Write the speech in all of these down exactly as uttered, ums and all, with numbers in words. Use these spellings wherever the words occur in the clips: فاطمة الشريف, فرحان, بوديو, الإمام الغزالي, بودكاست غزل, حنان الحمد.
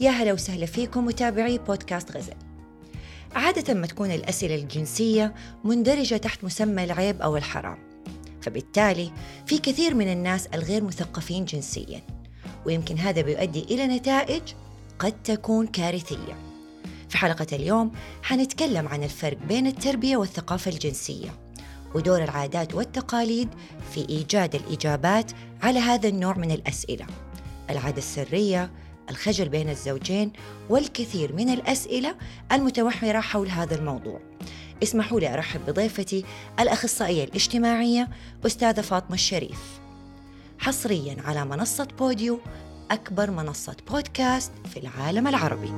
يا هلا وسهلا فيكم متابعي بودكاست غزل. عادة ما تكون الأسئلة الجنسية مندرجة تحت مسمى العيب أو الحرام، فبالتالي في كثير من الناس الغير مثقفين جنسياً، ويمكن هذا بيؤدي إلى نتائج قد تكون كارثية. في حلقة اليوم حنتكلم عن الفرق بين التربية والثقافة الجنسية، ودور العادات والتقاليد في إيجاد الإجابات على هذا النوع من الأسئلة، العادة السرية، الخجل بين الزوجين، والكثير من الأسئلة المتوحرة حول هذا الموضوع. اسمحوا لي أرحب بضيفتي الأخصائية الاجتماعية أستاذة فاطمة الشريف، حصرياً على منصة بوديو، أكبر منصة بودكاست في العالم العربي.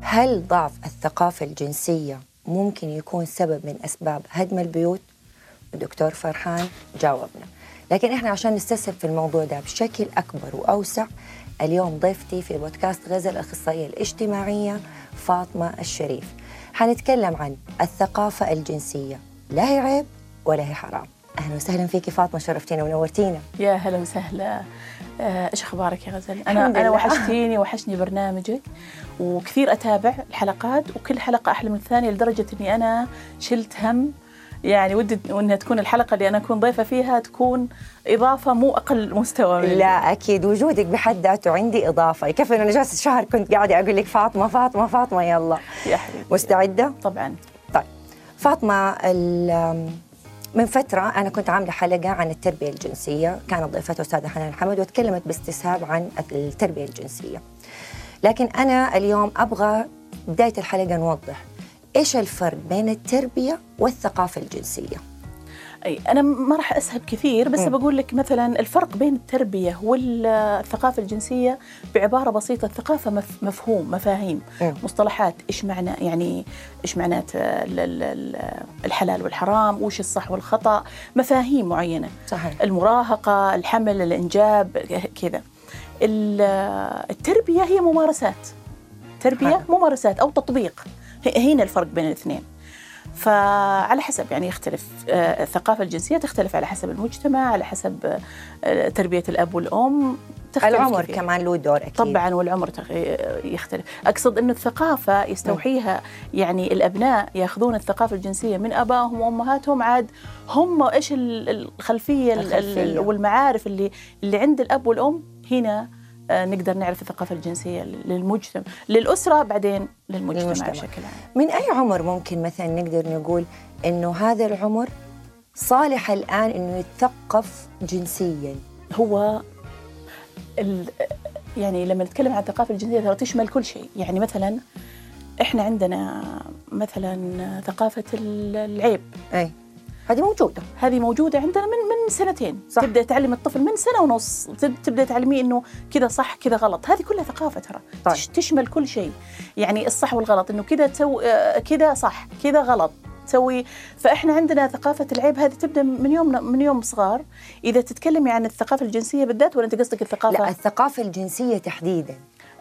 هل ضعف الثقافة الجنسية ممكن يكون سبب من أسباب هدم البيوت؟ الدكتور فرحان جاوبنا، لكن إحنا عشان نستسهل في الموضوع ده بشكل أكبر وأوسع، اليوم ضيفتي في بودكاست غزل الأخصائية الاجتماعية فاطمة الشريف. حنتكلم عن الثقافة الجنسية، لا هي عيب ولا هي حرام. أهلا وسهلا فيكي فاطمة، شرفتينا ونورتينا. يا هلا وسهلا، إيش أخبارك يا غزل؟ أنا أنا وحشتيني، وحشني برنامجك، وكثير أتابع الحلقات وكل حلقة أحلى من الثانية، لدرجة إني أنا شلت هم، يعني ودي وإنها تكون الحلقة اللي أنا أكون ضيفة فيها تكون إضافة مو أقل مستوى مني. لا أكيد، وجودك بحد ذاته عندي إضافة، يكفي إنه أنا جالسة شهر كنت قاعدة أقول لك فاطمة فاطمة فاطمة. يلا يا حبيبي، مستعدة؟ طبعا. طيب فاطمة، من فترة أنا كنت عاملة حلقة عن التربية الجنسية، كانت ضيفتها أستاذة حنان الحمد، وتكلمت باستسهاب عن التربية الجنسية، لكن أنا اليوم أبغى بداية الحلقة نوضح إيش الفرق بين التربية والثقافة الجنسية؟ أي أنا ما راح أسهب كثير، بس بقول لك مثلاً الفرق بين التربية والثقافة الجنسية بعبارة بسيطة. الثقافة مفهوم، مفاهيم، م. مصطلحات، إيش معنى، يعني إيش معنات الحلال والحرام، وإيش الصح والخطأ، مفاهيم معينة. صحيح. المراهقة، الحمل، الإنجاب، كذا. التربية هي ممارسات، تربية حلو. ممارسات أو تطبيق، هنا الفرق بين الاثنين. فعلى حسب يعني يختلف، الثقافة الجنسية تختلف على حسب المجتمع، على حسب تربية الأب والأم، العمر كثير. كمان له دور أكيد طبعاً، والعمر يختلف. أقصد أن الثقافة يستوحيها، يعني الأبناء يأخذون الثقافة الجنسية من أبائهم وأمهاتهم، عاد هم إيش الخلفية, الخلفية. والمعارف اللي, اللي عند الأب والأم، هنا نقدر نعرف الثقافة الجنسية للمجتمع، للأسرة، بعدين للمجتمع, للمجتمع بشكل عام. من أي عمر ممكن مثلا نقدر نقول إنه هذا العمر صالح الآن إنه يتثقف جنسيا؟ هو ال... يعني لما نتكلم عن الثقافة الجنسية ترى تشمل كل شيء. يعني مثلا إحنا عندنا مثلا ثقافة العيب، أي هذه موجودة، هذه موجودة عندنا من من سنتين. صح. تبدأ تعلم الطفل من سنة ونص، تبدأ تعلميه إنه كذا صح كذا غلط، هذه كلها ثقافة ترى. طيب. تشمل كل شيء، يعني الصح والغلط، إنه كذا تو كذا صح كذا غلط تسوي. فإحنا عندنا ثقافة العيب هذه تبدأ من يوم من يوم صغار. إذا تتكلمي عن الثقافة الجنسية بالذات، ولا أنت قصدك الثقافة؟ لا، الثقافة الجنسية تحديدا.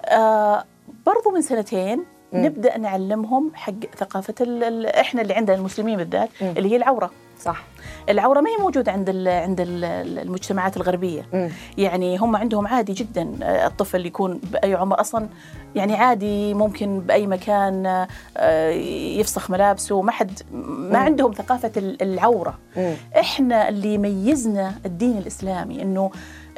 آه برضو من سنتين م. نبدأ نعلمهم حق ثقافة ال... إحنا اللي عندنا المسلمين بالذات، م. اللي هي العورة. صح. العورة ما هي موجودة عند ال عند ال المجتمعات الغربية. م. يعني هم عندهم عادي جدا الطفل يكون بأي عمر أصلا، يعني عادي ممكن بأي مكان يفسخ ملابسه، ما حد ما م. عندهم ثقافة العورة. م. إحنا اللي يميزنا الدين الإسلامي إنه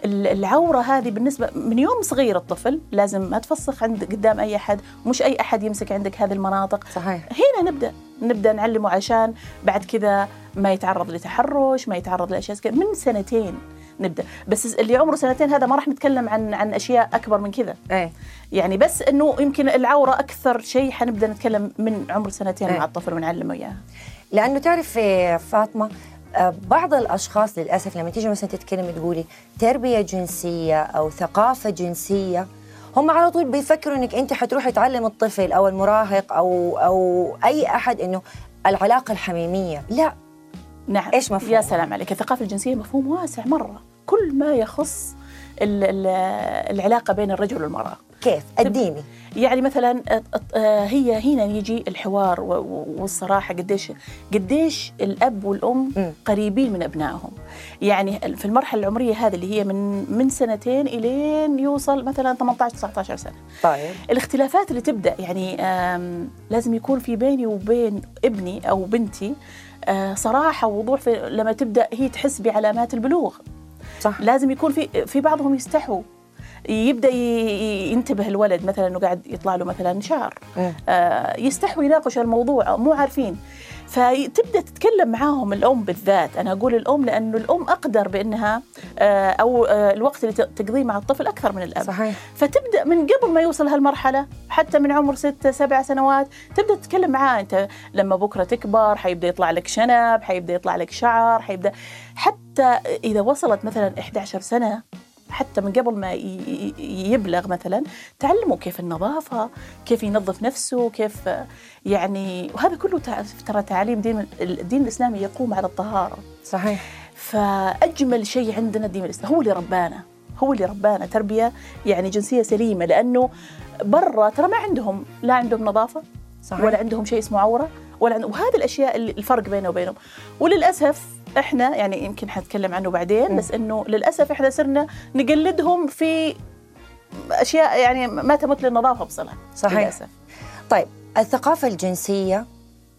العورة هذه بالنسبة من يوم صغير الطفل لازم ما تفسخ عند قدام أي أحد، مش أي أحد يمسك عندك هذه المناطق. صحيح. هنا نبدأ نبدأ نعلمه عشان بعد كذا ما يتعرض لتحرش، ما يتعرض لأشياء كذا. من سنتين نبدأ، بس اللي عمره سنتين هذا ما راح نتكلم عن عن أشياء أكبر من كذا. أي. يعني بس إنه يمكن العورة أكثر شيء حنبدأ نتكلم من عمر سنتين. أي. مع الطفل ونعلمه إياه، لأنه تعرف فاطمة بعض الأشخاص للأسف لما تيجي مثلا تتكلم تقولي تربية جنسية أو ثقافة جنسية، هم على طول بيفكروا إنك أنت حتروح تعلم الطفل أو المراهق أو أو أي أحد إنه العلاقة الحميمية. لا. نعم. إيش مفهوم؟ يا سلام عليك، الثقافة الجنسية مفهوم واسع مرة، كل ما يخص العلاقة بين الرجل والمرأة. كيف؟ أديني يعني مثلا هي هنا يجي الحوار والصراحة، قديش قديش الأب والأم قريبين من أبنائهم. يعني في المرحلة العمرية هذه اللي هي من من سنتين إلين يوصل مثلا ثمانية عشر تسعة عشر سنة. طيب الاختلافات اللي تبدأ يعني لازم يكون في بيني وبين ابني أو بنتي صراحة ووضوح في لما تبدأ هي تحس بعلامات البلوغ. صح. لازم يكون في في بعضهم يستحوا، يبدأ ينتبه الولد مثلا أنه قاعد يطلع له مثلا شعر، آه يستحوا يناقش الموضوع، مو عارفين، فتبدأ تتكلم معاهم الأم بالذات. أنا أقول الأم لأنه الأم أقدر بأنها آه أو آه الوقت اللي تقضيه مع الطفل أكثر من الأب. صحيح. فتبدأ من قبل ما يوصل هالمرحلة، حتى من عمر ست سبع سنوات تبدأ تتكلم معاه، أنت لما بكرة تكبر حيبدأ يطلع لك شنب، حيبدأ يطلع لك شعر، حيبدأ حتى إذا وصلت مثلا إحدى عشرة سنة، حتى من قبل ما يبلغ مثلا تعلموا كيف النظافة، كيف ينظف نفسه، كيف يعني. وهذا كله ترى تعليم دين الدين الإسلامي يقوم على الطهارة. صحيح. فأجمل شيء عندنا الدين الإسلامي هو اللي ربانا، هو اللي ربانا تربية يعني جنسية سليمة، لأنه برا ترى ما عندهم، لا عندهم نظافة. صحيح. ولا عندهم شيء اسمه عورة ولا عندهم، وهذا الأشياء الفرق بينه وبينهم. وللأسف إحنا يعني يمكن حنتكلم عنه بعدين، بس إنه للأسف إحنا صرنا نقلدهم في أشياء يعني ما تمت للنظافة بصراحة. صحيح. للأسف. طيب الثقافة الجنسية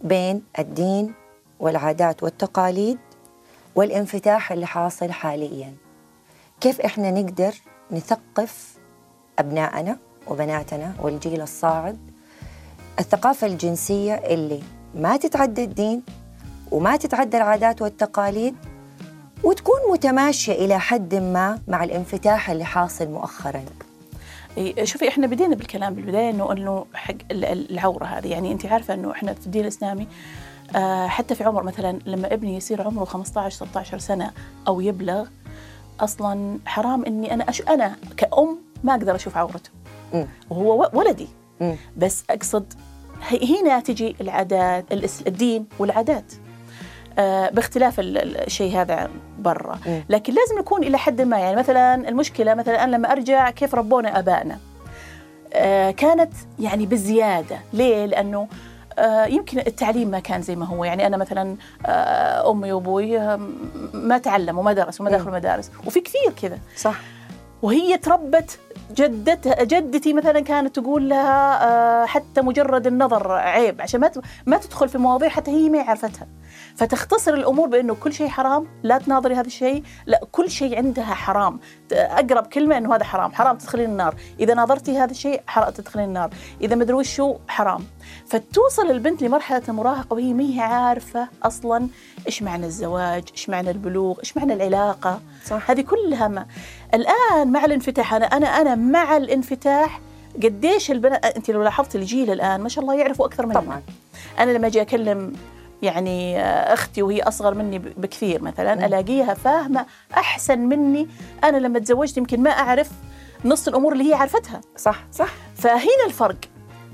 بين الدين والعادات والتقاليد والانفتاح اللي حاصل حاليا، كيف إحنا نقدر نثقف أبنائنا وبناتنا والجيل الصاعد الثقافة الجنسية اللي ما تتعدى الدين وما تتعدى العادات والتقاليد وتكون متماشية إلى حد ما مع الانفتاح اللي حاصل مؤخراً؟ شوفي إحنا بدينا بالكلام بالبداية إنه إنه حق العورة هذه، يعني أنت عارفة إنه إحنا في الدين الإسلامي آه حتى في عمر مثلاً لما ابني يصير عمره خمسة عشر ستة عشر سنة أو يبلغ، أصلاً حرام إني أنا أش أنا كأم ما أقدر أشوف عورته، م. وهو ولدي، م. بس أقصد هنا تجي العادات، الدين والعادات باختلاف الشيء هذا برا، لكن لازم نكون إلى حد ما. يعني مثلا المشكلة مثلا أنا لما أرجع كيف ربونا أبائنا كانت يعني بالزيادة. ليه؟ لأنه يمكن التعليم ما كان زي ما هو. يعني أنا مثلا أمي وأبوي ما تعلموا، ما درسوا، ما دخلوا مدارس، وفي كثير كذا. صح. وهي تربت جدتها، جدتي مثلا كانت تقول لها حتى مجرد النظر عيب، عشان ما ما تدخل في مواضيع حتى هي ما عرفتها، فتختصر الامور بانه كل شيء حرام، لا تناظري هذا الشيء، لا كل شيء عندها حرام، اقرب كلمه انه هذا حرام، حرام تدخلين النار، اذا ناظرتي هذا الشيء حرام تدخلين النار، اذا مدري وش هو حرام. فتوصل البنت لمرحله المراهقه وهي ما هي عارفه اصلا ايش معنى الزواج، ايش معنى البلوغ، ايش معنى العلاقه. صح. هذه كلها ما. الان مع الانفتاح، انا انا انا مع الانفتاح قديش البنات، انت لو لاحظت الجيل الان ما شاء الله يعرفوا اكثر مننا. طبعا انا لما اجي اكلم يعني أختي وهي أصغر مني بكثير مثلاً، م. ألاقيها فاهمة أحسن مني. أنا لما تزوجت يمكن ما أعرف نص الأمور اللي هي عرفتها. صح صح. فهنا الفرق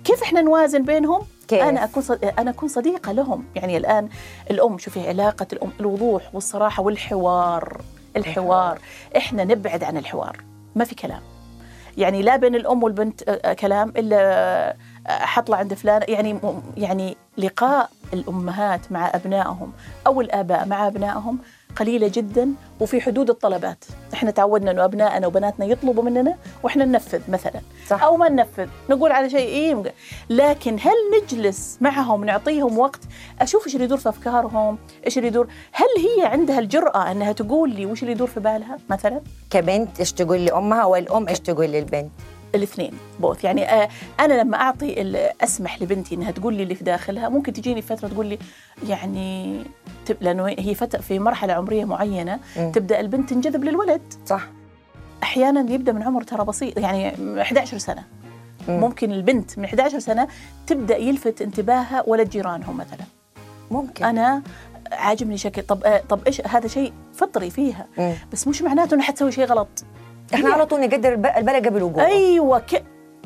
كيف إحنا نوازن بينهم. كيف؟ أنا أكون أنا أكون صديقة لهم. يعني الآن الأم، شوفي علاقة الأم، الوضوح والصراحة والحوار. الحوار إحنا نبعد عن الحوار، ما في كلام. يعني لا بين الأم والبنت كلام إلا حطلع عند فلان. يعني يعني لقاء الأمهات مع أبنائهم أو الآباء مع أبنائهم قليلة جدا، وفي حدود الطلبات. إحنا تعودنا أنه أبنائنا وبناتنا يطلبوا مننا وإحنا ننفذ مثلا. صح. أو ما ننفذ، نقول على شيء إيه، لكن هل نجلس معهم نعطيهم وقت أشوف إيش اللي يدور في أفكارهم، إيش اللي يدور، هل هي عندها الجرأة أنها تقول لي وش اللي يدور في بالها مثلا كبنت، إيش تقول لأمها، والأم إيش تقول للبنت؟ الاثنين بوث. يعني آه انا لما اعطي اسمح لبنتي انها تقول لي اللي في داخلها، ممكن تجيني فتره تقول لي يعني تب... لانه هي فتره في مرحله عمريه معينه م. تبدا البنت تنجذب للولد. صح. احيانا يبدا من عمر ترى بسيط، يعني إحدى عشرة سنه م. ممكن البنت من إحدى عشرة سنه تبدا يلفت انتباهها ولد جيرانهم مثلا. ممكن انا عاجبني شكل، طب آه طب ايش هذا، شيء فطري فيها م. بس مش معناته انها حتسوي شيء غلط. إحنا على طول نقدر البلى قبل وقوعه. أيوة. ك...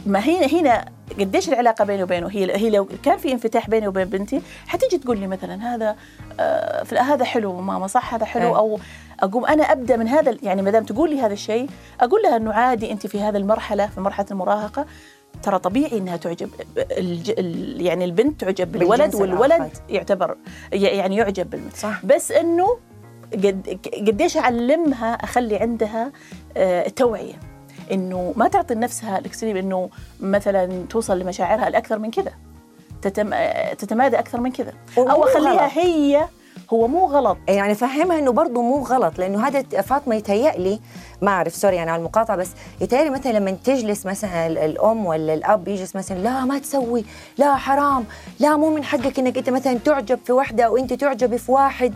ما هنا هنا قديش العلاقة بيني وبينه. هي هي لو كان في انفتاح بيني وبين بنتي حتيجي تقول لي مثلا هذا آه هذا حلو ماما، صح هذا حلو، أو اقوم انا ابدا من هذا، يعني ما دام تقول لي هذا الشيء اقول لها انه عادي انت في هذا المرحله، في مرحله المراهقه ترى طبيعي انها تعجب الج... يعني البنت تعجب بالولد والولد العرفات. يعتبر يعني يعجب بالبنت، بس انه قد قديش اعلمها، اخلي عندها توعيه انه ما تعطي لنفسها الاكستريم، انه مثلا توصل لمشاعرها الاكثر من كذا، تتم... تتمادى اكثر من كذا، او اخليها هي هو مو غلط، يعني فهمها انه برضه مو غلط. لانه هذا فاطمه يتهيألي، ما اعرف سوري يعني على المقاطعه، بس يتهيألي مثلا لما تجلس مثلا الام ولا الاب يجلس مثلا لا ما تسوي، لا حرام، لا مو من حقك انك انت مثلا تعجب في وحده او انت تعجبي في واحد،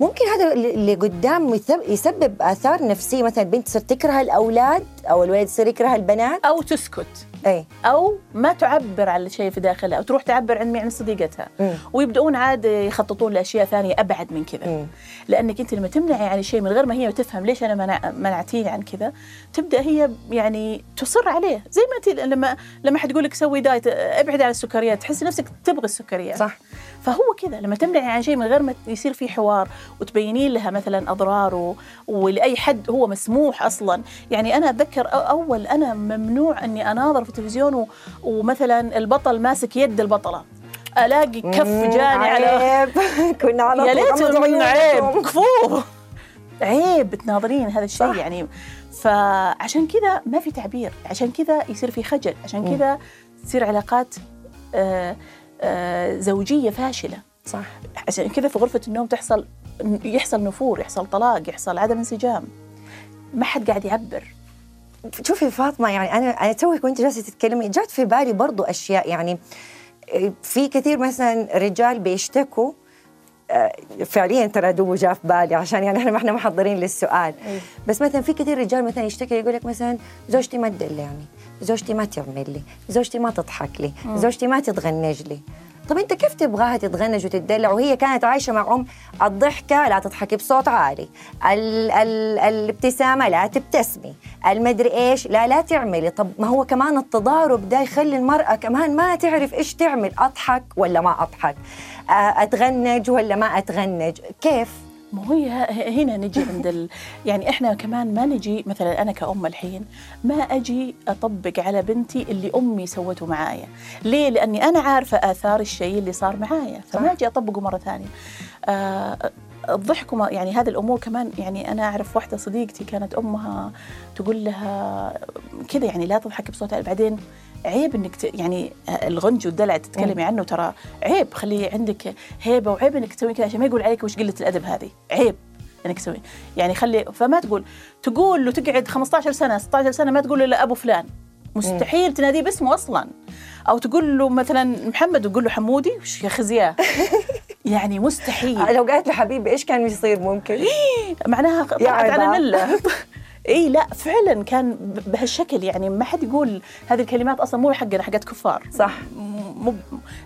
ممكن هذا اللي قدام يسبب اثار نفسيه، مثلا البنت تصير تكره الاولاد او الولد يصير يكره البنات، او تسكت أي. أو ما تعبر على شيء في داخلها، أو تروح تعبر عن مين؟ عن صديقتها، م. ويبدؤون عاد يخططون لأشياء ثانية أبعد من كذا. م. لأنك أنت لما تمنعي عن الشيء من غير ما هي تفهم ليش أنا منع منعتيني عن كذا، تبدأ هي يعني تصر عليه، زي ما أنت لما لما حتقولك سوي دايت، ابعد عن السكريات، تحسي نفسك تبغي السكريات، صح؟ فهو كذا لما تمنعي عن شيء من غير ما يصير فيه حوار وتبينين لها مثلا أضراره ولأي حد هو مسموح أصلا. يعني أنا أتذكر أول أنا ممنوع أني أناظر في التلفزيون و... ومثلا البطل ماسك يد البطلة، ألاقي كف جاني على كنا على يا ليت عيب، كفوه عيب تناظرين هذا الشيء يعني. فعشان كذا ما في تعبير، عشان كذا يصير في خجل، عشان كذا تصير علاقات آآ آآ زوجية فاشلة، صح؟ عشان كذا في غرفة النوم تحصل يحصل نفور، يحصل طلاق، يحصل عدم انسجام، ما حد قاعد يعبر. شوفي فاطمة، يعني أنا أنا توك وأنت جالسة تتكلمي جات في بالي برضو أشياء، يعني في كثير مثلا رجال بيشتكوا فعليا، ترى دوبه جاء في بالي عشان يعني إحنا ما إحنا محضرين للسؤال، بس مثلا في كثير رجال مثلا يشتكي يقول لك مثلا زوجتي ما تدل، يعني زوجتي ما تعمل لي، زوجتي ما تضحك لي، زوجتي ما تتغنج لي. طب أنت كيف تبغاها تتغنج وتتدلع وهي كانت عايشة مع أم الضحكة لا تضحكي بصوت عالي، ال- ال- الابتسامة لا تبتسمي، المدري إيش لا لا تعملي؟ طب ما هو كمان التضارب ده يخلي المرأة كمان ما تعرف إيش تعمل، أضحك ولا ما أضحك، أتغنج ولا ما أتغنج، كيف؟ ما هو هنا نجي عند ال... يعني إحنا كمان ما نجي مثلا أنا كأم الحين ما أجي أطبق على بنتي اللي أمي سوته معايا، ليه؟ لأني أنا عارفة آثار الشيء اللي صار معايا، فما أجي أطبقه مرة ثانية. آه... الضحك وما... يعني هذه الأمور كمان، يعني أنا أعرف واحدة صديقتي كانت أمها تقول لها كذا، يعني لا تضحك بصوت عالي، بعدين عيب انك ت... يعني الغنج والدلع تتكلمي عنه، ترى عيب، خلي عندك هيبه، وعيب انك تسوي كذا عشان ما يقول عليك وش قله الادب هذه، عيب انك تسوي يعني خلي. فما تقول تقول له تقعد خمسة عشر سنة ستة عشر سنة ما تقول له لا ابو فلان، مستحيل تناديه باسمه اصلا، او تقول له مثلا محمد وتقول له حمودي، وش يا خزياه يعني مستحيل. لو قالت له حبيبي ايش كان بيصير؟ ممكن معناها قطعت على مله اي لا فعلا كان بهالشكل، يعني ما حد يقول هذه الكلمات اصلا، مو حقنا، حقت كفار، صح؟ مو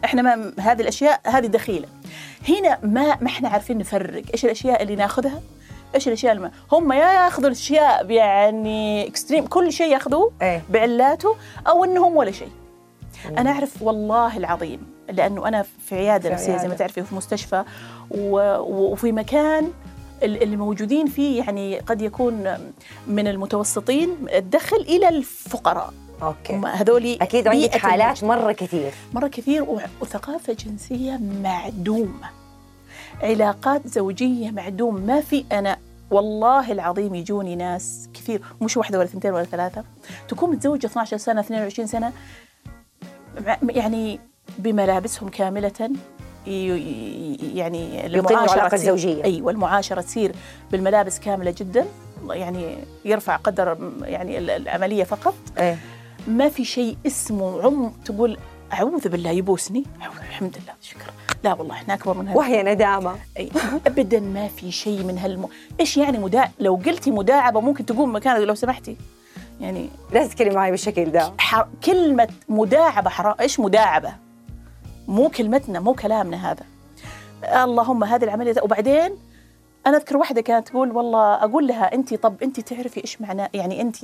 احنا ما هذه الاشياء هذه دخيله هنا، ما ما احنا عارفين نفرق ايش الاشياء اللي ناخذها، ايش الاشياء اللي ما. هم يا ياخذوا الاشياء يعني اكستريم، كل شيء ياخذوه بعلاته، او انهم ولا شيء. انا اعرف والله العظيم، لانه انا في عياده نفسيه زي ما تعرفي، وفي مستشفى وفي مكان اللي موجودين فيه يعني قد يكون من المتوسطين الدخل إلى الفقراء، أوكي. هذولي أكيد عندك حالات مرة كثير مرة كثير، وثقافة جنسية معدومة، علاقات زوجية معدومة، ما في. أنا والله العظيم يجوني ناس كثير، مش واحدة ولا ثنتين ولا ثلاثة، تكون متزوجة اثنا عشر سنة اثنين وعشرين سنة، يعني بملابسهم كاملة، يعني العلاقة الزوجية، أي، والمعاشرة تصير بالملابس كاملة جدا، يعني يرفع قدر يعني العملية فقط، أي. ما في شيء اسمه عم، تقول أعوذ بالله يبوسني، الحمد لله شكرا، لا والله إحنا أكبر من هذا، وهي ندامة، أي. أبدا ما في شيء من هالم إيش يعني مدا... لو قلتي مداعبة ممكن تقوم مكانك لو سمحتي، يعني لا تتكلمي معي بالشكل ده، ح... كلمة مداعبة حرام، إيش مداعبة؟ مو كلمتنا، مو كلامنا هذا، اللهم هذه العملية. وبعدين أنا أذكر واحدة كانت تقول والله، أقول لها أنت طب أنت تعرفي إيش معنى يعني أنت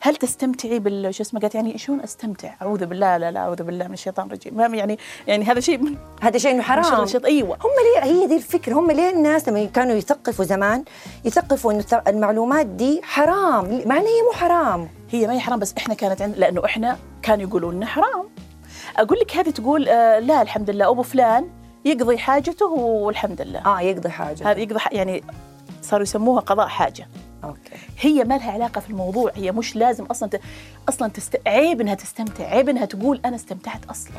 هل تستمتعي بالش اسمه؟ قالت يعني شلون أستمتع؟ أعوذ بالله، لا لا أعوذ بالله من الشيطان الرجيم. يعني يعني هذا شيء من هذا شيء إنه حرام. أيوة هم ليه، هي دي الفكرة، هم ليه الناس لما كانوا يثقفوا زمان يثقفوا إنه المعلومات دي حرام، معنى هي مو حرام، هي ما هي حرام، بس إحنا كانت عندنا لأنه إحنا كانوا يقولوا لنا حرام. أقول لك هذه تقول آه لا الحمد لله أبو فلان يقضي حاجته والحمد لله. اه يقضي حاجه، هذا يقضي ح... يعني صاروا يسموها قضاء حاجه. اوكي هي ما لها علاقه في الموضوع، هي مش لازم اصلا ت... اصلا تست... عيب انها تستمتع، عيب انها تقول انا استمتعت اصلا.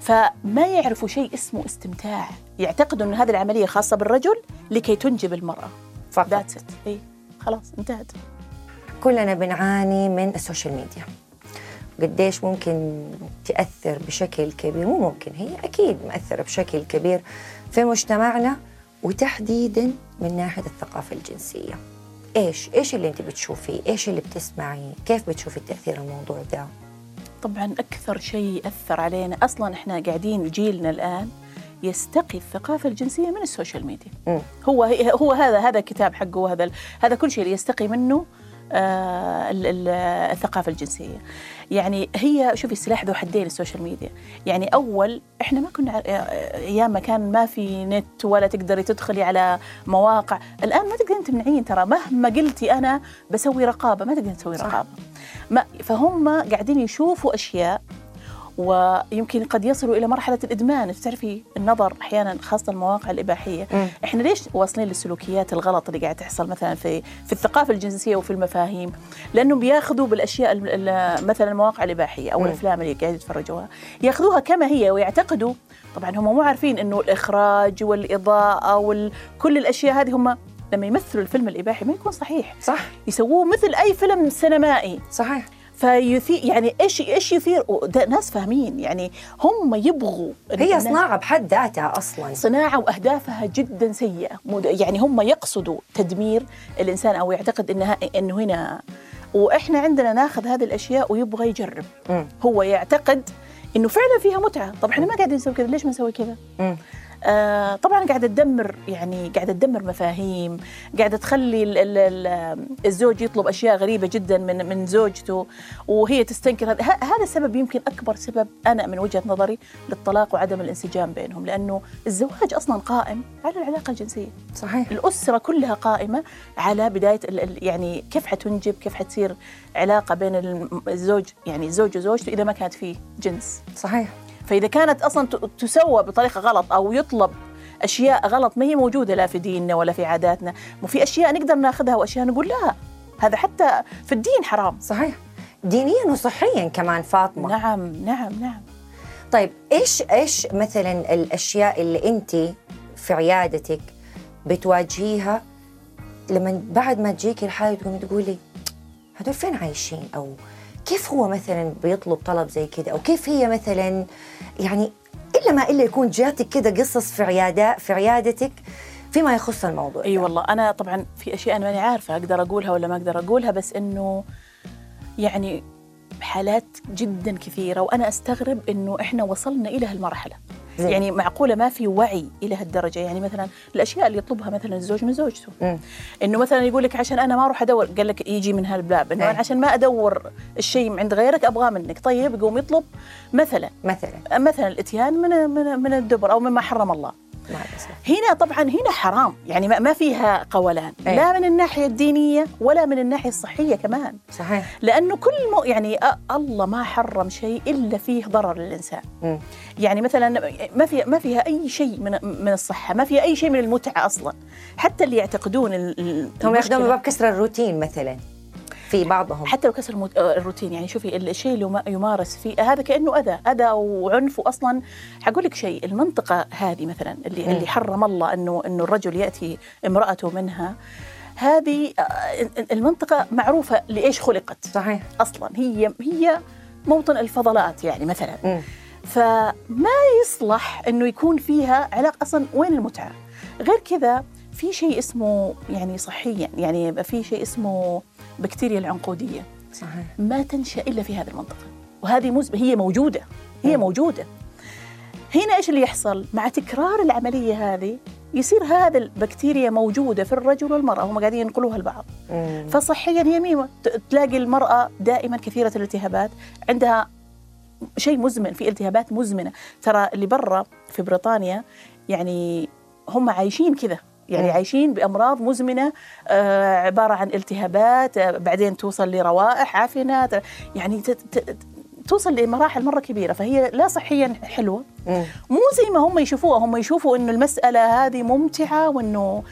فما يعرفوا شيء اسمه استمتاع، يعتقدوا ان هذه العمليه خاصه بالرجل لكي تنجب المراه فقط. اي خلاص انتهت. كلنا بنعاني من السوشيال ميديا، قديش ممكن تأثر بشكل كبير، مو ممكن، هي أكيد مأثرة بشكل كبير في مجتمعنا، وتحديداً من ناحية الثقافة الجنسية. إيش إيش اللي أنت بتشوفيه؟ إيش اللي بتسمعي؟ كيف بتشوفي تأثير الموضوع ده؟ طبعاً أكثر شيء أثر علينا، أصلاً إحنا قاعدين جيلنا الآن يستقي الثقافة الجنسية من السوشيال ميديا. م. هو هو هذا هذا كتاب حقه، وهذا هذا كل شيء اللي يستقي منه آه الثقافة الجنسية. يعني هي شوفي سلاح ذو حدين السوشيال ميديا. يعني أول إحنا ما كنا أيام ما كان ما في نت ولا تقدري تدخلي على مواقع، الآن ما تقدرين تمنعين، ترى مهما قلتي أنا بسوي رقابة ما تقدرين تسوي رقابة. ما فهم قاعدين يشوفوا أشياء، ويمكن قد يصلوا إلى مرحلة الإدمان. تعرفي النظر أحياناً خاصة المواقع الإباحية. م. إحنا ليش واصلين للسلوكيات الغلط اللي قاعدة تحصل مثلاً في في الثقافة الجنسية وفي المفاهيم؟ لأنهم بياخذوا بالأشياء مثلاً المواقع الإباحية أو م. الأفلام اللي قاعدة يتفرجوها، ياخذوها كما هي ويعتقدوا. طبعاً هم مو عارفين إنه الإخراج والإضاءة وكل الأشياء هذه، هم لما يمثلوا الفيلم الإباحي ما يكون صحيح. صح، يسووه مثل أي فيلم سينمائي. صحيح. فيثير يعني ايش ايش يثير ناس فاهمين، يعني هم يبغوا، هي صناعه بحد ذاتها اصلا، صناعه واهدافها جدا سيئه. يعني هم يقصدوا تدمير الانسان، او يعتقد انها انه هنا، واحنا عندنا ناخذ هذه الاشياء ويبغى يجرب. م. هو يعتقد انه فعلا فيها متعه. طب احنا ما قاعدين نسوي كذا، ليش ما نسوي كذا؟ آه طبعا قاعده تدمر، يعني قاعده تدمر مفاهيم، قاعده تخلي ال ال ال الزوج يطلب اشياء غريبه جدا من من زوجته وهي تستنكر. هذا هذا السبب يمكن اكبر سبب انا من وجهه نظري للطلاق وعدم الانسجام بينهم، لانه الزواج اصلا قائم على العلاقه الجنسيه. صحيح، الاسره كلها قائمه على بدايه يعني كيف حتنجب، كيف حتصير علاقه بين الزوج، يعني زوج وزوجته، اذا ما كانت فيه جنس. صحيح. فإذا كانت أصلاً تسوى بطريقة غلط أو يطلب أشياء غلط ما هي موجودة لا في ديننا ولا في عاداتنا، وفي أشياء نقدر ناخذها وأشياء نقول لا هذا حتى في الدين حرام. صحيح، دينياً وصحياً كمان فاطمة. نعم نعم نعم. طيب إيش إيش مثلاً الأشياء اللي أنت في عيادتك بتواجهيها لما بعد ما تجيك الحالة تقومي تقولي هدول فين عايشين، أو كيف هو مثلا بيطلب طلب زي كده، او كيف هي مثلا، يعني الا ما الا يكون جاتك كده قصص في عياده في عيادتك فيما يخص الموضوع؟ اي أيوة والله انا طبعا في اشياء انا ماني عارفه اقدر اقولها ولا ما اقدر اقولها، بس انه يعني حالات جدا كثيره، وانا استغرب انه احنا وصلنا الى هالمرحله. يعني معقوله ما في وعي الى هالدرجه. يعني مثلا الاشياء اللي يطلبها مثلا الزوج من زوجته، م. انه مثلا يقول لك عشان انا ما اروح ادور، قال لك يجي من هالباب انه أنا عشان ما ادور الشيء عند غيرك ابغاه منك. طيب يقوم يطلب مثلا مثلا مثلا الاتيان من من, من الدبر او مما حرم الله. هنا طبعا هنا حرام، يعني ما فيها قولان، أيه. لا من الناحيه الدينيه ولا من الناحيه الصحيه كمان. صحيح، لانه كل م... يعني الله ما حرم شيء الا فيه ضرر للانسان. م. يعني مثلا ما في ما فيها اي شيء من من الصحه، ما فيها اي شيء من المتعه اصلا، حتى اللي يعتقدون هم ياخذون باب كسر الروتين مثلا في بعضهم، حتى لو كسر الروتين. يعني شوفي الشيء اللي يمارس فيه هذا كأنه أذى أذى وعنف. أصلا حقول لك شيء، المنطقة هذه مثلا اللي م. اللي حرم الله إنه إنه الرجل يأتي امرأته منها، هذه المنطقة معروفة لإيش خلقت. صحيح، أصلا هي هي موطن الفضلات يعني مثلا. م. فما يصلح إنه يكون فيها علاقة أصلا. وين المتعة؟ غير كذا في شيء اسمه يعني صحيا، يعني في شيء اسمه بكتيريا العنقودية. صحيح، ما تنشأ إلا في هذه المنطقة، وهذه مز... هي موجودة هي م. موجودة هنا. إيش اللي يحصل مع تكرار العملية هذه؟ يصير هذا البكتيريا موجودة في الرجل والمرأة، هم قاعدين ينقلوها لبعض. فصحيا هي ميمة، تلاقي المرأة دائما كثيرة الالتهابات، عندها شيء مزمن، في التهابات مزمنة. ترى اللي برا في بريطانيا يعني هم عايشين كذا، يعني مم. عايشين بأمراض مزمنة، آه عبارة عن التهابات، آه بعدين توصل لروائح عفنات، يعني ت ت توصل لمراحل مرة كبيرة. فهي لا صحيا حلوة، مم. مو زي ما هم يشوفوها. هم يشوفوا إنه المسألة هذه ممتعة، وإنه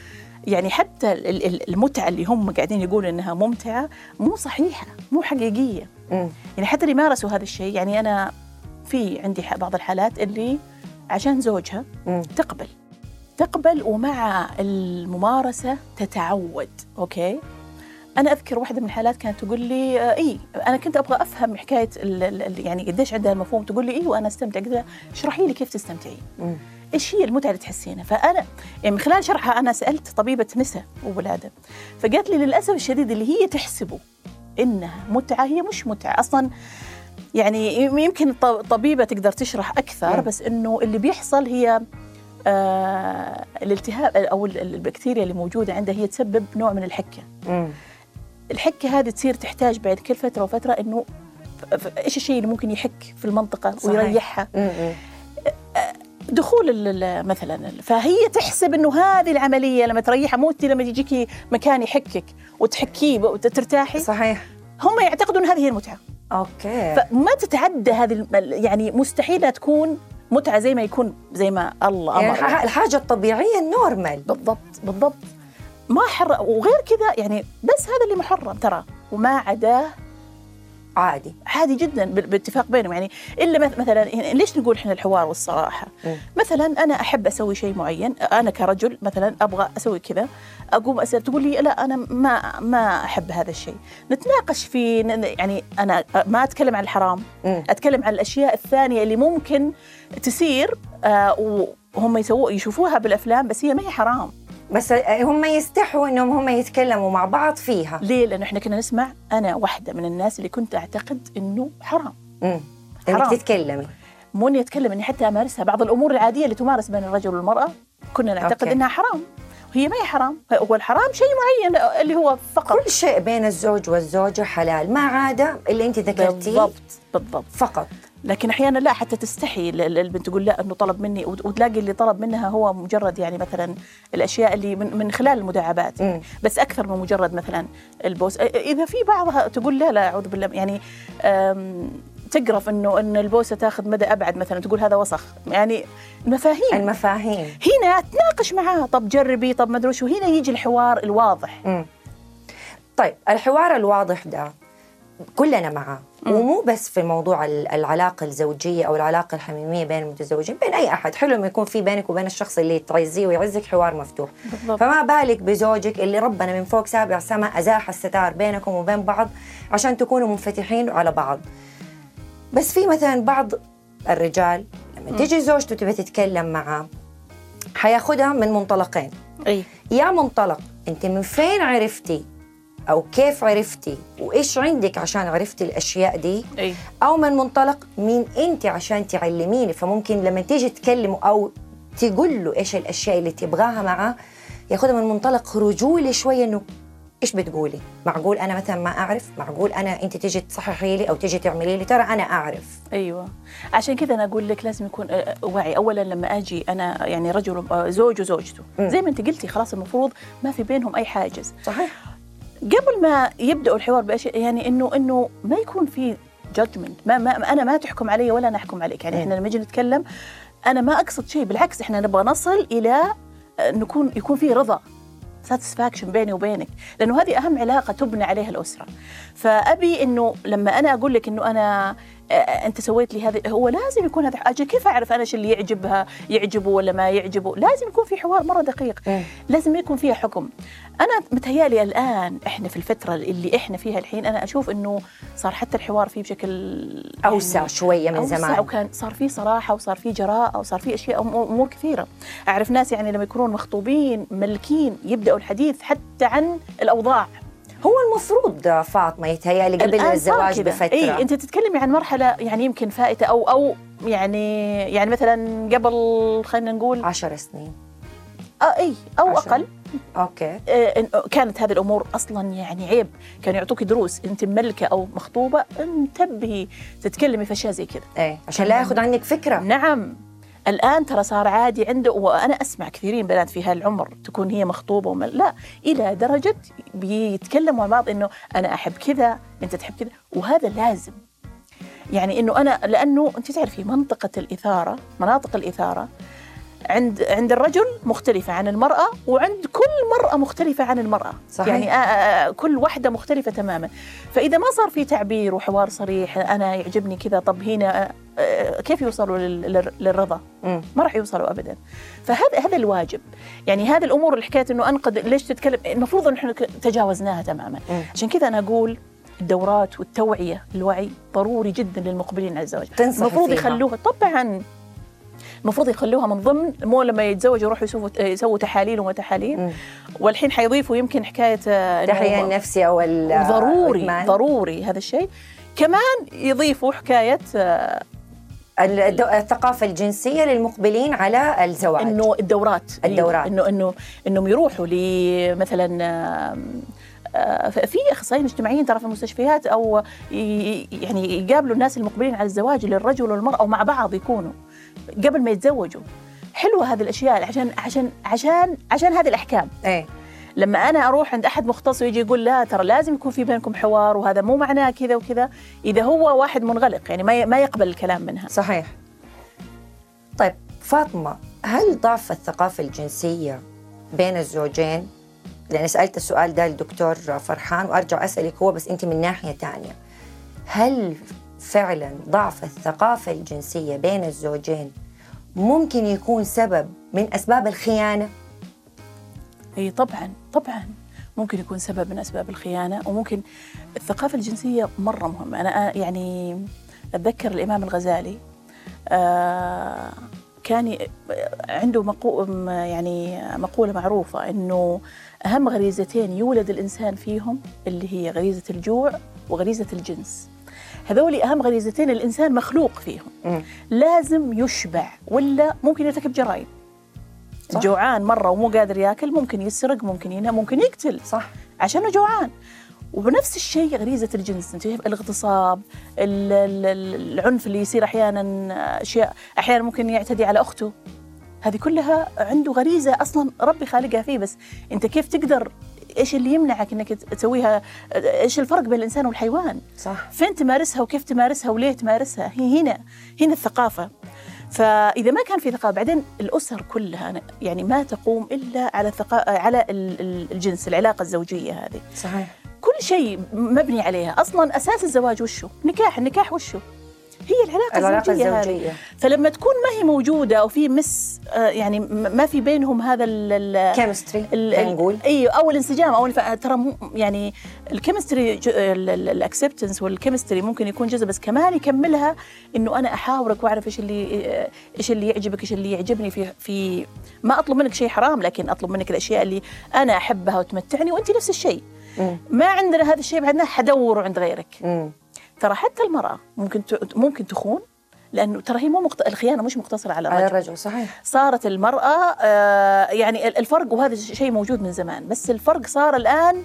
يعني حتى المتعة اللي هم قاعدين يقولوا إنها ممتعة مو صحيحة، مو حقيقية. مم. يعني حتى اللي مارسوا هذا الشيء، يعني أنا في عندي بعض الحالات اللي عشان زوجها مم. تقبل تقبل ومع الممارسة تتعود. أوكي، أنا أذكر واحدة من الحالات كانت تقول لي آه إيه، أنا كنت أبغى أفهم حكاية ال ال يعني قديش عندها المفهوم. تقول لي إيه وأنا أستمتع. قلت لها اشرحي لي كيف تستمتعين، إيش هي المتعة اللي تحسينها. فأنا يعني من خلال شرحها أنا سألت طبيبة نساء وولادة، فقالت لي للأسف الشديد اللي هي تحسبه إنها متعة هي مش متعة أصلاً. يعني يمكن الطبيبة تقدر تشرح أكثر، بس إنه اللي بيحصل هي آه الالتهاب أو البكتيريا اللي موجودة عندها هي تسبب نوع من الحكة. مم. الحكة هذه تصير تحتاج بعد كل فترة وفترة إنه إيش الشيء اللي ممكن يحك في المنطقة ويريحها. مم. دخول مثلا، فهي تحسب إنه هذه العملية لما تريحها، موتي لما يجيكي مكان يحكك وتحكيه وترتاحي. صحيح، هم يعتقدون هذه هي المتعة. أوكي، فما تتعدى هذه، يعني مستحيلة تكون متعة زي ما يكون، زي ما الله أمر، يعني الحاجة الطبيعية النورمال. بالضبط بالضبط، ما حر وغير كذا يعني، بس هذا اللي محرم ترى، وما عداه عادي عادي جدا باتفاق بينهم. يعني إلا مثلا ليش نقول إحنا الحوار والصراحة. م. مثلا أنا أحب أسوي شيء معين، أنا كرجل مثلا أبغى أسوي كذا، أقوم أسأل، تقول لي لا أنا ما ما أحب هذا الشيء، نتناقش فيه. يعني أنا ما أتكلم عن الحرام، م. أتكلم عن الأشياء الثانية اللي ممكن تسير، آه وهم يسووا يشوفوها بالأفلام، بس هي ما هي حرام، بس هم يستحوا انهم هم يتكلموا مع بعض فيها. ليه؟ لانه احنا كنا نسمع، انا واحده من الناس اللي كنت اعتقد انه حرام امم انك تتكلمي، مو اني اتكلم، اني حتى امارسها. بعض الامور العاديه اللي تمارس بين الرجل والمراه كنا نعتقد أوكي. انها حرام، وهي ما هي حرام. هو الحرام شيء معين اللي هو فقط، كل شيء بين الزوج والزوجه حلال ما عدا اللي انت ذكرتيه. بالضبط بالضبط، فقط. لكن احيانا لا، حتى تستحي البنت تقول لا انه طلب مني، وتلاقي اللي طلب منها هو مجرد يعني مثلا الاشياء اللي من, من خلال المداعبات، يعني بس اكثر من مجرد مثلا البوس. اذا في بعضها تقول لا لا اعوذ بالله، يعني تقرف انه ان البوسه تاخذ مدى ابعد، مثلا تقول هذا وسخ. يعني المفاهيم المفاهيم هنا تناقش معها، طب جربي، طب ما ادري شو، هنا يجي الحوار الواضح. مم. طيب الحوار الواضح ده كلنا معاه، ومو بس في موضوع العلاقة الزوجية أو العلاقة الحميمية بين المتزوجين، بين أي أحد. حلو لما يكون في بينك وبين الشخص اللي تعزيه ويعزك حوار مفتوح. بالضبط. فما بالك بزوجك اللي ربنا من فوق سابع سما أزاح الستار بينكم وبين بعض عشان تكونوا منفتحين على بعض. بس في مثلا بعض الرجال لما تيجي زوجته تبي تتكلم معاه حياخدها من منطلقين. أي. يا منطلق أنت من فين عرفتي أو كيف عرفتي وإيش عندك عشان عرفتي الأشياء دي. أي. أو من منطلق مين أنت عشان تعلميني. فممكن لما تيجي تكلمه أو تقول له إيش الأشياء اللي تبغاها معاه ياخدها من منطلق رجولي شوية، إنه إيش بتقولي؟ معقول أنا مثلا ما أعرف؟ معقول أنا أنت تيجي تصححي لي أو تيجي تعملي لي؟ ترى أنا أعرف. أيوة، عشان كذا أنا أقول لك لازم يكون واعي. أولا لما أجي أنا يعني رجل زوج وزوجته، زي ما أنت قلتي خلاص المفروض ما في بينهم أي حاجز. صحيح. قبل ما يبدأوا الحوار بأشياء، يعني إنه إنه ما يكون في judgment، ما, ما أنا ما تحكم علي ولا أنا أحكم عليك. يعني إحنا لما نجي نتكلم أنا ما أقصد شيء، بالعكس إحنا نبغى نصل إلى نكون يكون في رضا satisfaction بيني وبينك، لأنه هذه أهم علاقة تبنى عليها الأسرة. فأبي إنه لما أنا أقول لك إنه أنا أنت سويت لي هذا، هو لازم يكون هذا حاجة. كيف أعرف أنا شو اللي يعجبها يعجبه ولا ما يعجبه؟ لازم يكون في حوار مرة دقيق، لازم يكون فيها حكم. أنا متهيالي الآن إحنا في الفترة اللي إحنا فيها الحين، أنا أشوف إنه صار حتى الحوار فيه بشكل أوسع شوية من زمان. أوسع، وكان صار فيه صراحة وصار فيه جراءة وصار فيه أشياء أمور كثيرة. أعرف ناس يعني لما يكونون مخطوبين ملكين يبدأوا الحديث حتى عن الأوضاع. هو المفروض فاطمة يتهيألي قبل الزواج بفترة. إيه، أنت تتكلمي عن مرحلة يعني يمكن فائتة أو أو يعني يعني مثلا قبل خلينا نقول عشر سنين اه اي او عشان. اقل. اوكي. كانت هذه الامور اصلا يعني عيب، كانوا يعطوك دروس، انت مملكه او مخطوبه انتبهي تتكلمي في اشياء زي كذا. ايه عشان لا ياخذ عنك فكره. نعم. الان ترى صار عادي عنده، وانا اسمع كثيرين بنات في هالعمر تكون هي مخطوبه ومل... لا الى درجه بيتكلموا مع بعض انه انا احب كذا انت تحب كذا، وهذا لازم يعني انه انا، لانه انت تعرفي منطقه الاثاره، مناطق الاثاره عند عند الرجل مختلفة عن المرأة، وعند كل مرأة مختلفة عن المرأة. صحيح. يعني آآ آآ كل واحدة مختلفة تماما، فإذا ما صار في تعبير وحوار صريح أنا يعجبني كذا، طب هنا كيف يوصلوا للرضا؟ م. ما راح يوصلوا أبدا. فهذا هذا الواجب، يعني هذه الأمور اللي حكيت إنه أنقد ليش تتكلم، المفروض إن إحنا تجاوزناها تماما. م. عشان كذا أنا أقول الدورات والتوعية، الوعي ضروري جدا للمقبلين على الزواج. المفروض يخلوها طبعا، المفروض يخلوها من ضمن، مو لما يتزوجوا يروحوا يسووا يسووا تحاليل وما تحاليل، والحين حيضيفوا يمكن حكايه التحاليل النفسيه، وال ضروري ضروري هذا الشيء. كمان يضيفوا حكايه الثقافه الجنسيه للمقبلين على الزواج، انه الدورات الدورات انه انه انهم يروحوا لمثلا في اخصائيين اجتماعيين ترى في المستشفيات، او يعني يقابلوا الناس المقبلين على الزواج للرجل والمراه، ومع بعض يكونوا قبل ما يتزوجوا. حلوه هذه الاشياء عشان عشان عشان عشان هذه الاحكام. ايه لما انا اروح عند احد مختص ويجي يقول لا ترى لازم يكون في بينكم حوار، وهذا مو معناه كذا وكذا، اذا هو واحد منغلق يعني ما ما يقبل الكلام منها. صحيح. طيب فاطمه، هل ضعف الثقافه الجنسيه بين الزوجين، لأن سألت السؤال ده للدكتور فرحان وأرجع أسألك هو، بس أنت من ناحية تانية، هل فعلا ضعف الثقافة الجنسية بين الزوجين ممكن يكون سبب من أسباب الخيانة؟ أي طبعا طبعا ممكن يكون سبب من أسباب الخيانة، وممكن الثقافة الجنسية مرة مهمة. أنا يعني أتذكر الإمام الغزالي آه كان عنده مقو... يعني مقولة معروفة إنه أهم غريزتين يولد الإنسان فيهم اللي هي غريزة الجوع وغريزة الجنس، هذول أهم غريزتين الإنسان مخلوق فيهم. م. لازم يشبع ولا ممكن يرتكب جرائم. جوعان مرة ومو قادر يأكل ممكن يسرق، ممكن ينهى، ممكن يقتل. صح. عشانه جوعان. وبنفس الشيء غريزة الجنس، انت شايف الاغتصاب، العنف اللي يصير أحيانا، أشياء أحيانا ممكن يعتدي على أخته، هذه كلها عنده غريزة أصلاً ربي خالقها فيه، بس أنت كيف تقدر، إيش اللي يمنعك أنك تسويها؟ إيش الفرق بين الإنسان والحيوان؟ صح. فين تمارسها وكيف تمارسها وليه تمارسها؟ هي هنا هنا الثقافة. فإذا ما كان في ثقافة، بعدين الأسر كلها يعني ما تقوم إلا على الثقافة، على الجنس، العلاقة الزوجية هذه. صحيح. كل شيء مبني عليها أصلاً. أساس الزواج وشو؟ نكاح. النكاح وشو؟ هي العلاقة, العلاقة الزوجية, الزوجية. فلما تكون ما هي موجودة أو في مس يعني ما في بينهم هذا الكيمستري نقول، أيوه، أو الانسجام أو ترى يعني الكيمستري، الأكسبتنس والكيمستري ممكن يكون جزء، بس كمان يكملها إنه أنا أحاورك وأعرف إيش اللي إيش اللي يعجبك، إيش اللي يعجبني، في في ما أطلب منك شيء حرام، لكن أطلب منك الأشياء اللي أنا أحبها وتمتعني، وأنت نفس الشيء. م. ما عندنا هذا الشيء بعدنا، حدوره عند غيرك. م. ترى حتى المرأة ممكن ممكن تخون، لأنه ترى هي مو مقت... الخيانة مش مقتصرة على الرجل. على الرجل. صحيح. صارت المرأة آه يعني الفرق، وهذا شيء موجود من زمان، بس الفرق صار الآن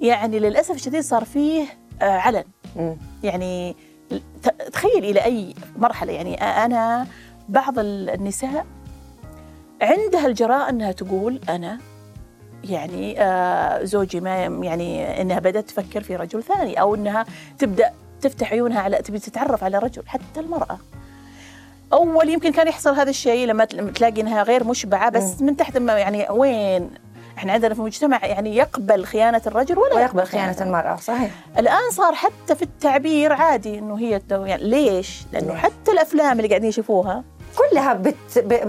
يعني للأسف الشديد صار فيه آه علن. م. يعني تخيل إلى أي مرحلة، يعني أنا بعض النساء عندها الجرأة أنها تقول أنا يعني آه زوجي ما يعني، أنها بدأت تفكر في رجل ثاني، أو أنها تبدأ تفتح عيونها على، تبي تتعرف على رجل. حتى المرأة أول يمكن كان يحصل هذا الشيء لما تلاقي أنها غير مشبعة، بس من تحت يعني وين إحنا عندنا في مجتمع يعني يقبل خيانة الرجل ولا يقبل خيانة, خيانة المرأة. صحيح. الآن صار حتى في التعبير عادي إنه هي يعني ليش؟ لأنه حتى الأفلام اللي قاعدين يشوفوها كلها بت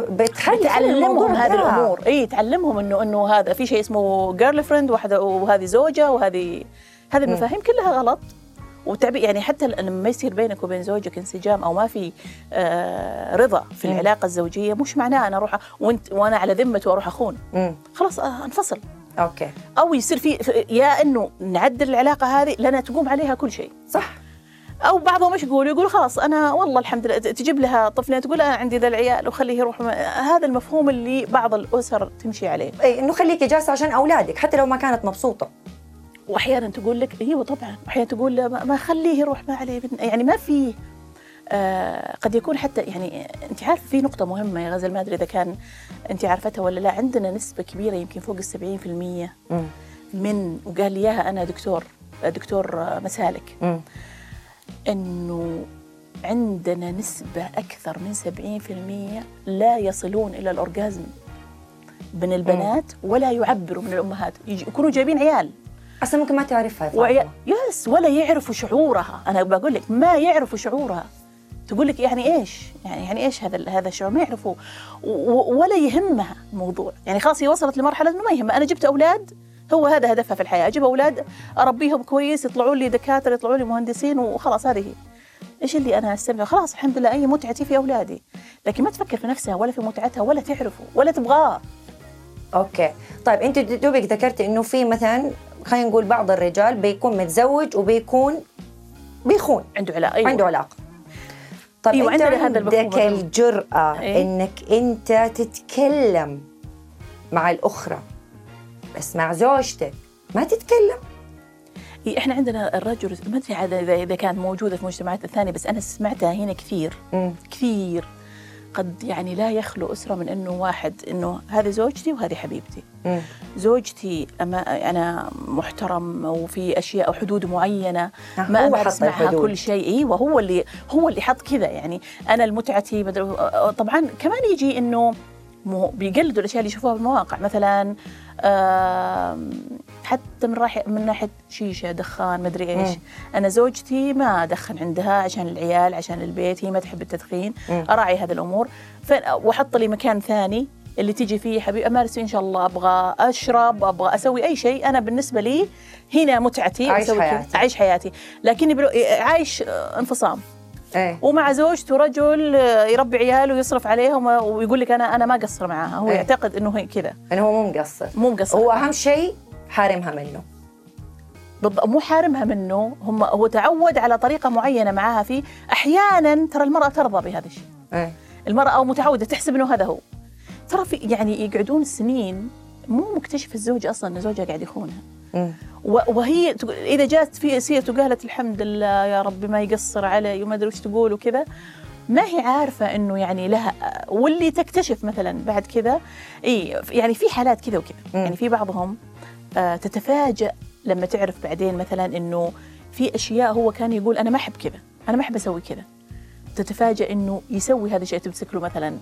بتخلي تعلمهم هذه الأمور. إيه تعلمهم إنه إنه هذا في شيء اسمه جيرل فريند، واحدة وهذه زوجة، وهذه هذه المفاهيم كلها غلط. وتعبئ يعني حتى لما يصير بينك وبين زوجك انسجام أو ما في آه رضا في م. العلاقة الزوجية، مش معناه أنا أروح وانت وأنا على ذمته وأروح أخون. م. خلاص آه انفصل. أوكي. أو يصير في يا إنه نعدل العلاقة هذه لنا تقوم عليها كل شيء. صح. أو بعضهم إيش يقول يقول خلاص أنا والله الحمد لله، تجيب لها طفلة تقول أنا عندي ذا العيال وخليه يروح. هذا المفهوم اللي بعض الأسر تمشي عليه، أي إنه خليكي جالسة عشان أولادك حتى لو ما كانت مبسوطة. وأحيانا تقول لك أيوه طبعا، وأحيانا تقول لا ما خليه يروح ما عليه، يعني ما في. آه قد يكون حتى يعني أنت عارفة في نقطة مهمة يا غزل، ما أدري إذا كان أنت عارفتها ولا لا، عندنا نسبة كبيرة يمكن فوق السبعين في المية من، وقال لي إياها أنا دكتور دكتور مسالك، م. أنه عندنا نسبة أكثر من سبعين بالمئة لا يصلون إلى الأورجازم من البنات ولا يعبروا من الأمهات، يكونوا جايبين عيال أصلا ممكن ما تعرفها وعي... يس ولا يعرفوا شعورها. أنا بقول لك ما يعرفوا شعورها، تقول لك يعني إيش يعني يعني إيش هذا هذا الشعور، ما يعرفوا و... ولا يهمها الموضوع، يعني خلاص هي وصلت لمرحلة إنه ما يهمها. أنا جبت أولاد، هو هذا هدفها في الحياة، أجيب أولاد أربيهم كويس يطلعون لي دكاترة يطلعون لي مهندسين وخلاص، هذه إيش اللي أنا أستمتع خلاص الحمد لله، أي متعتي في أولادي، لكن ما تفكر في نفسها ولا في متعتها ولا تعرفه ولا تبغاه. أوكي طيب، أنت دوبك ذكرتي إنه في مثلا خلينا نقول بعض الرجال بيكون متزوج وبيكون بيخون، عنده علاقة، أيوة. عنده علاقة. طيب أيوة، أنت عندك الجرأة أيوة. إنك أنت تتكلم مع الأخرى بس مع زوجتك ما تتكلم. احنا عندنا الرجل ما ادري عاد اذا كانت موجوده في مجتمعات الثانيه، بس انا سمعتها هنا كثير م. كثير، قد يعني لا يخلو اسره من انه واحد انه هذه زوجتي وهذه حبيبتي، م. زوجتي أما انا محترم وفي اشياء أو حدود معينه ما هو حط كل شيء، وهو اللي هو اللي حط كذا، يعني انا المتعتي طبعا. كمان يجي انه بيقلدوا الاشياء اللي يشوفوها بالمواقع، مثلا حتى من راح من ناحيه شيشه دخان مدري ايش، مم. انا زوجتي ما ادخن عندها عشان العيال عشان البيت، هي ما تحب التدخين، مم. اراعي هذه الامور واحط لي مكان ثاني اللي تيجي فيه حبيبي امارس ان شاء الله، ابغى اشرب ابغى اسوي اي شيء، انا بالنسبه لي هنا متعتي عايش حياتي. عايش حياتي لكني بلو... عايش انفصام أيه. ومع زوجته رجل يربي عياله ويصرف عليهم ويقول لك أنا أنا ما قصر معاها، هو أيه. يعتقد إنه هي كذا، إنه هو مو مقصر مو مقصر هو أهم شيء حارمها منه، بالضبط مو حارمها منه، هم هو تعود على طريقة معينة معاها فيه. أحياناً ترى المرأة ترضى بهذا الشيء، أيه. المرأة أو متعودة تحسب إنه هذا هو، ترى في يعني يقعدون سنين مو مكتشف الزوج أصلاً إن زوجها قاعد يخونها، وهي إذا جات في سيرته وقالت الحمد لله يا ربي ما يقصر علي وما أدري وش تقول وكذا، ما هي عارفة إنه يعني لها. واللي تكتشف مثلا بعد كذا إيه، يعني في حالات كذا وكذا، يعني في بعضهم آه تتفاجأ لما تعرف بعدين مثلا إنه في أشياء هو كان يقول أنا ما أحب كذا، أنا ما أحب أسوي كذا، تتفاجأ إنه يسوي هذا الشيء، تمسك له مثلا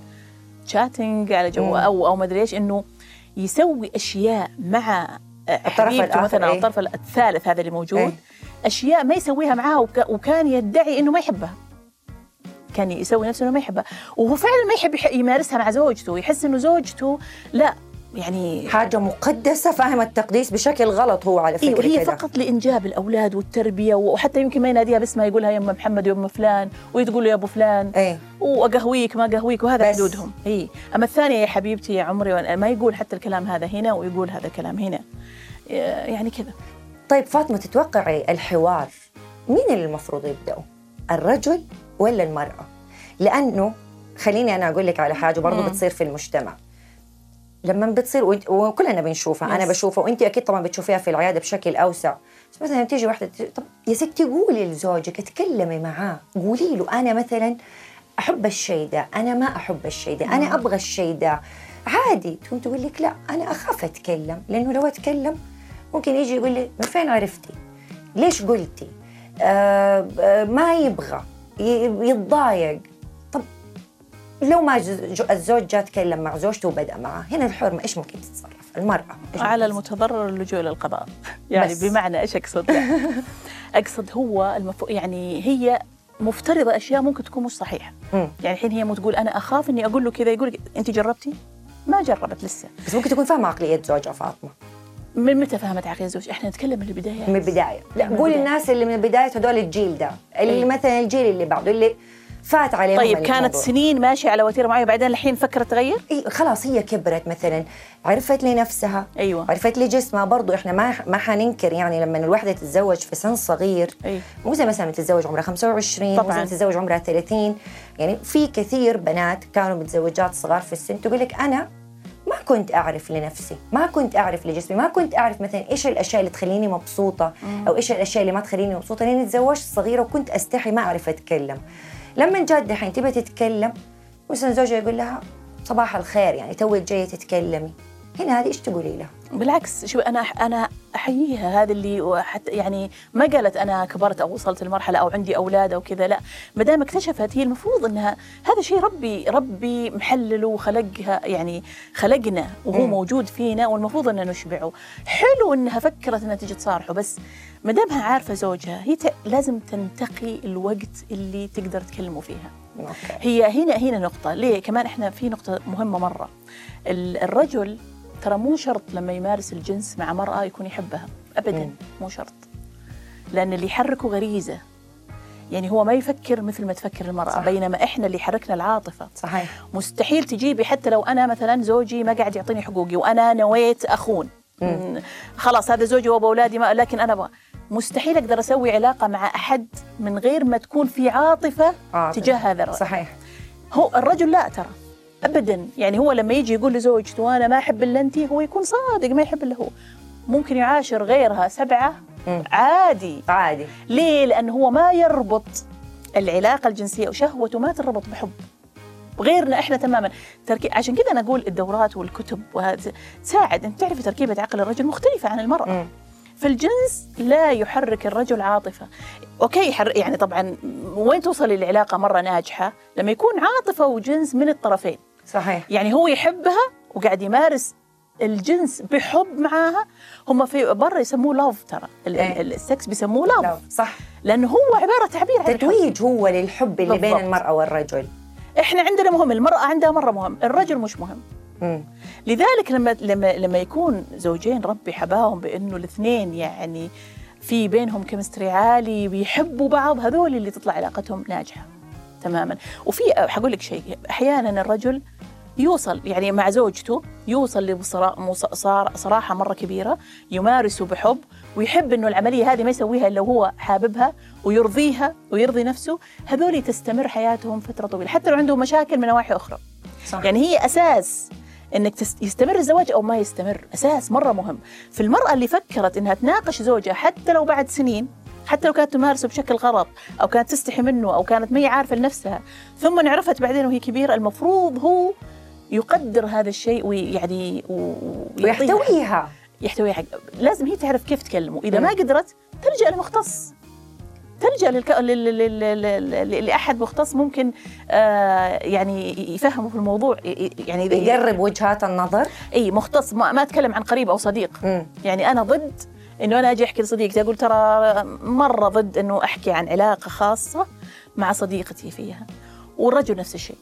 شاتنج على جو أو أو ما أدري إيش، إنه يسوي أشياء مع الطرف مثلا أو الطرف الثالث هذا اللي موجود، ايه؟ أشياء ما يسويها معها، وكان يدعي إنه ما يحبها، كان يسوي نفسه إنه ما يحبها، وهو فعلا ما يحب يمارسها مع زوجته، يحس إنه زوجته لا يعني حاجة مقدسة، فاهم التقديس بشكل غلط هو على فكرة، ايه هي فقط لإنجاب الأولاد والتربية، وحتى يمكن ما يناديها باسمها، يقولها يما محمد ويما فلان، ويتقول له يا أبو فلان، ايه؟ وأقهويك ما أقهويك، وهذا حدودهم. إيه أما الثانية يا حبيبتي يا عمري، ما يقول حتى الكلام هذا هنا ويقول هذا الكلام هنا، يعني كذا. طيب فاطمة، تتوقعي الحوار مين اللي المفروض يبدأه، الرجل ولا المرأة؟ لأنه خليني أنا أقول لك على حاجة برضو بتصير في المجتمع لما بتصير، وكلنا بنشوفها، أنا بشوفها وأنت أكيد طبعا بتشوفيها في العيادة بشكل أوسع. مثلا تيجي واحدة، طب يا ستي قولي لزوجك، اتكلمي معاه، قولي له أنا مثلا أحب الشيء ده، أنا ما أحب الشيء ده، أنا أبغى الشيء ده، عادي. تقوم تقول لك لا أنا أخاف أتكلم، لأنه لو أتكلم ممكن يجي يقول لي من فين عرفتي؟ ليش قلتي؟ آه ما يبغى، يتضايق. طب لو ما الزوج جاء تكلم مع زوجته وبدأ معه، هنا الحرمة إيش ممكن تتصرف؟ المرأة على المتضرر اللجوء للقضاء يعني بس. بمعنى إيش أقصد؟ أقصد هو المفو... يعني هي مفترضة أشياء ممكن تكون مش صحيحة، م. يعني الحين هي مو تقول أنا أخاف إني أقول له كذا، يقول أنت جربتي؟ ما جربت لسه، بس ممكن تكون فاهمة عقلية زوجها فاطمة. من متى فهمت عقلية زوج؟ إحنا نتكلم من البداية، من البداية. لا قول الناس اللي من البداية، هدول الجيل ده اللي إيه؟ مثلا الجيل اللي بعده اللي فات عليهم. طيب كانت الموضوع. سنين ماشية على وتيرة معينة، بعدين الحين فكرت تغير؟ إيه خلاص، هي كبرت مثلا، عرفت لنفسها، أيوة عرفت لجسمها. برضو إحنا ما ما حننكر يعني لما الوحدة تتزوج في سن صغير، أيوة مو زي مثلا تتزوج عمرها خمسة وعشرين، مو زي تتزوج عمرها ثلاثين. يعني في كثير بنات كانوا متزوجات صغار في السن تقول لك أنا ما كنت أعرف لنفسي، ما كنت أعرف لجسمي، ما كنت أعرف مثلا إيش الأشياء اللي تخليني مبسوطة أو إيش الأشياء اللي ما تخليني مبسوطة، لأني تزوجت صغيرة وكنت أستحي ما أعرف أتكلم. لما جات دحين تبي تتكلم مثلا زوجها يقول لها صباح الخير يعني توك جايه تتكلمي، هنا هذه ايش تقولي لها؟ بالعكس، شو انا انا احييها هذا اللي حتى يعني ما قالت انا كبرت او وصلت لمرحله او عندي اولاد او كذا، لا، ما دام اكتشفت هي المفروض انها هذا شيء ربي ربي محلله وخلقها، يعني خلقنا وهو م. موجود فينا والمفروض ان نشبعه. حلو انها فكرت انها تجي تصارحه، بس ما دامها عارفه زوجها هي ت... لازم تنتقي الوقت اللي تقدر تكلمه فيها. أوكي. هي هنا هنا نقطه، ليه كمان احنا في نقطه مهمه مره، الرجل ترى مو شرط لما يمارس الجنس مع مرأة يكون يحبها أبداً، مم. مو شرط، لأن اللي يحركه غريزة، يعني هو ما يفكر مثل ما تفكر المرأة. صح. بينما إحنا اللي حركنا العاطفة. صحيح. مستحيل تجيبي، حتى لو أنا مثلاً زوجي ما قاعد يعطيني حقوقي وأنا نويت أخون، مم. خلاص هذا زوجي وأبو أولادي، ما لكن أنا بقى مستحيل أقدر أسوي علاقة مع أحد من غير ما تكون في عاطفة, عاطفة. تجاه هذا الرجل. صحيح. هو الرجل لا ترى أبداً، يعني هو لما يجي يقول لزوجته أنا ما أحب إلا أنتِ، هو يكون صادق ما يحب إلا هو. ممكن يعاشر غيرها سبعة م. عادي عادي. ليه؟ لأن هو ما يربط العلاقة الجنسية وشهوته ما تربط بحب غيرنا إحنا تماماً. تركي... عشان كذا أنا أقول الدورات والكتب وهذا تساعد أن تعرفي تركيبة عقل الرجل مختلفة عن المرأة. م. فالجنس لا يحرك الرجل عاطفة، أوكي حر... يعني طبعاً وين توصل العلاقة مرة ناجحة؟ لما يكون عاطفة وجنس من الطرفين. صحيح. يعني هو يحبها وقاعد يمارس الجنس بحب معاها، هم في برا يسموه لاف، ترى إيه؟ السكس بيسموه لاف. صح، لأنه هو عبارة تعبير عن تتويج هو للحب اللي بين المرأة والرجل. إحنا عندنا مهم، المرأة عندها مرة مهم، الرجل مش مهم. مم. لذلك لما لما لما يكون زوجين ربي حباهم بأنه الاثنين يعني في بينهم كيمستري عالي ويحبوا بعض، هذول اللي تطلع علاقتهم ناجحة تماماً. وفي حقول لك شيء، أحياناً الرجل يوصل يعني مع زوجته يوصل لصراحة مرة كبيرة، يمارسه بحب ويحب إنه العملية هذه ما يسويها إلا هو حاببها ويرضيها ويرضي نفسه، هذول تستمر حياتهم فترة طويلة حتى لو عندهم مشاكل من نواحي أخرى. صح. يعني هي أساس إنك يستمر الزواج أو ما يستمر، أساس مرة مهم. في المرأة اللي فكرت إنها تناقش زوجها حتى لو بعد سنين، حتى لو كانت تمارسه بشكل غلط أو كانت تستحي منه أو كانت ما هي عارفة لنفسها، ثم عرفت بعدين وهي كبيرة، المفروض هو يقدر هذا الشيء ويعني ويحتويها يحتويها حق. لازم هي تعرف كيف تكلمه، إذا م. ما قدرت تلجأ لمختص، تلجأ للك... لل... لل... لل... لأحد مختص ممكن آه يعني يفهمه في الموضوع، يعني يقرب وجهات النظر. أي مختص، ما, ما أتكلم عن قريب أو صديق. م. يعني أنا ضد إنه أنا أجي أحكي لصديقتي، أقول ترى مرة ضد إنه أحكي عن علاقة خاصة مع صديقتي فيها، والرجل نفس الشيء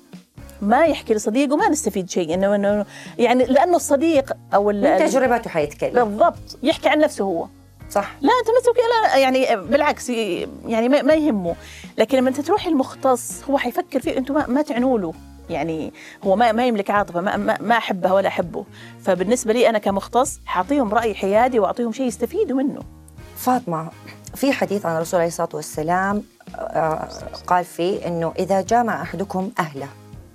ما يحكي لصديقه وما نستفيد شيء، انه انه يعني لانه الصديق او تجربته حيتكلم بالضبط، يحكي عن نفسه هو. صح. لا انت ما تسوي، لا يعني بالعكس يعني ما يهمه. لكن لما انت تروحي المختص هو حيفكر فيه، انتم ما, ما تعنوا له، يعني هو ما ما يملك عاطفه، ما ما, ما احبه ولا احبه، فبالنسبه لي انا كمختص حاعطيهم راي حيادي واعطيهم شيء يستفيدوا منه. فاطمه، في حديث عن الرسول عليه الصلاه والسلام قال فيه انه اذا جامع احدكم اهله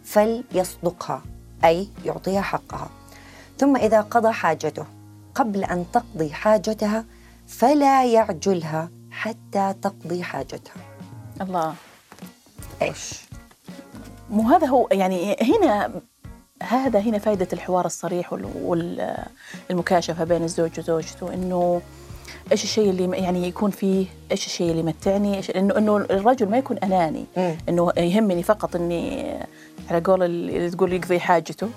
فليصدقها، أي يعطيها حقها، ثم إذا قضى حاجته قبل أن تقضي حاجتها فلا يعجلها حتى تقضي حاجتها. الله، إيش مو هذا هو؟ يعني هنا هذا هنا فائدة الحوار الصريح والمكاشفة بين الزوج وزوجته، إنه إيش الشيء اللي يعني يكون فيه، إيش الشيء اللي يمتعني، إيش إنه إنه الرجل ما يكون أناني، م. إنه يهمني فقط إني على قول اللي تقول يقضي حاجته،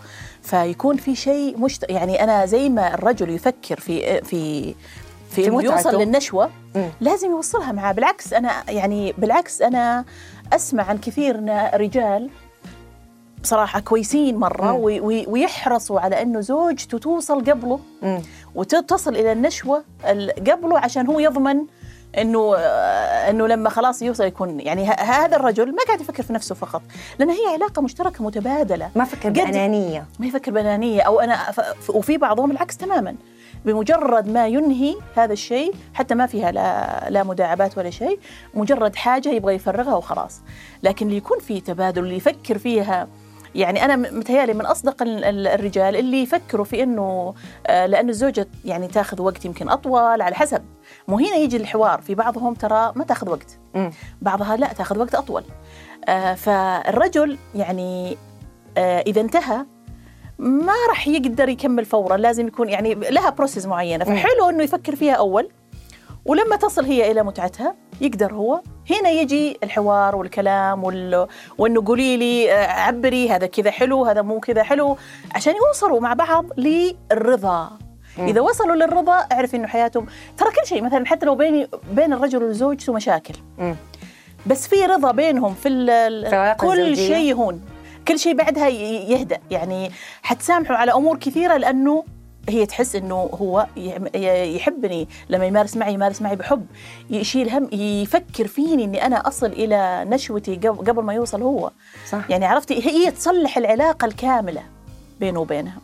فيكون في شيء مش يعني أنا زي ما الرجل يفكر في في في إنه يوصل للنشوة، م. لازم يوصلها معاه. بالعكس أنا يعني بالعكس أنا أسمع عن كثير رجال بصراحة كويسين مرة وي وي ويحرصوا على أنه زوجته توصل قبله، مم. وتصل إلى النشوة قبله عشان هو يضمن انه انه لما خلاص يوصل يكون يعني هذا الرجل ما قاعد يفكر في نفسه فقط، لان هي علاقه مشتركه متبادله، ما فكر بأنانية، ما يفكر بأنانية او انا ف... وفي بعضهم العكس تماما، بمجرد ما ينهي هذا الشيء حتى ما فيها لا لا مداعبات ولا شيء، مجرد حاجه يبغى يفرغها وخلاص. لكن اللي يكون فيه تبادل اللي يفكر فيها، يعني أنا متهيألي من أصدق الرجال اللي يفكروا في إنه لأن الزوجة يعني تأخذ وقت يمكن أطول على حسب، مو هنا يجي الحوار، في بعضهم ترى ما تأخذ وقت، بعضها لا تأخذ وقت أطول. فالرجل يعني إذا انتهى ما رح يقدر يكمل فورا، لازم يكون يعني لها بروسيس معينة، فحلو إنه يفكر فيها أول، ولما تصل هي إلى متعتها يقدر هو، هنا يجي الحوار والكلام وال... وأنه قولي لي عبري هذا كذا حلو هذا مو كذا حلو، عشان يوصلوا مع بعض للرضا. إذا وصلوا للرضا أعرف أنه حياتهم ترى كل شيء، مثلا حتى لو بين بين الرجل وزوجته مشاكل، بس في رضا بينهم في ال... كل شيء هون، كل شيء بعدها يهدأ، يعني حتسامحوا على أمور كثيرة، لأنه هي تحس إنه هو يحبني، لما يمارس معي يمارس معي بحب، يشيل هم، يفكر فيني إني أنا أصل إلى نشوتي قبل ما يوصل هو. صح. يعني عرفتي هي تصلح العلاقة الكاملة بينه وبينها.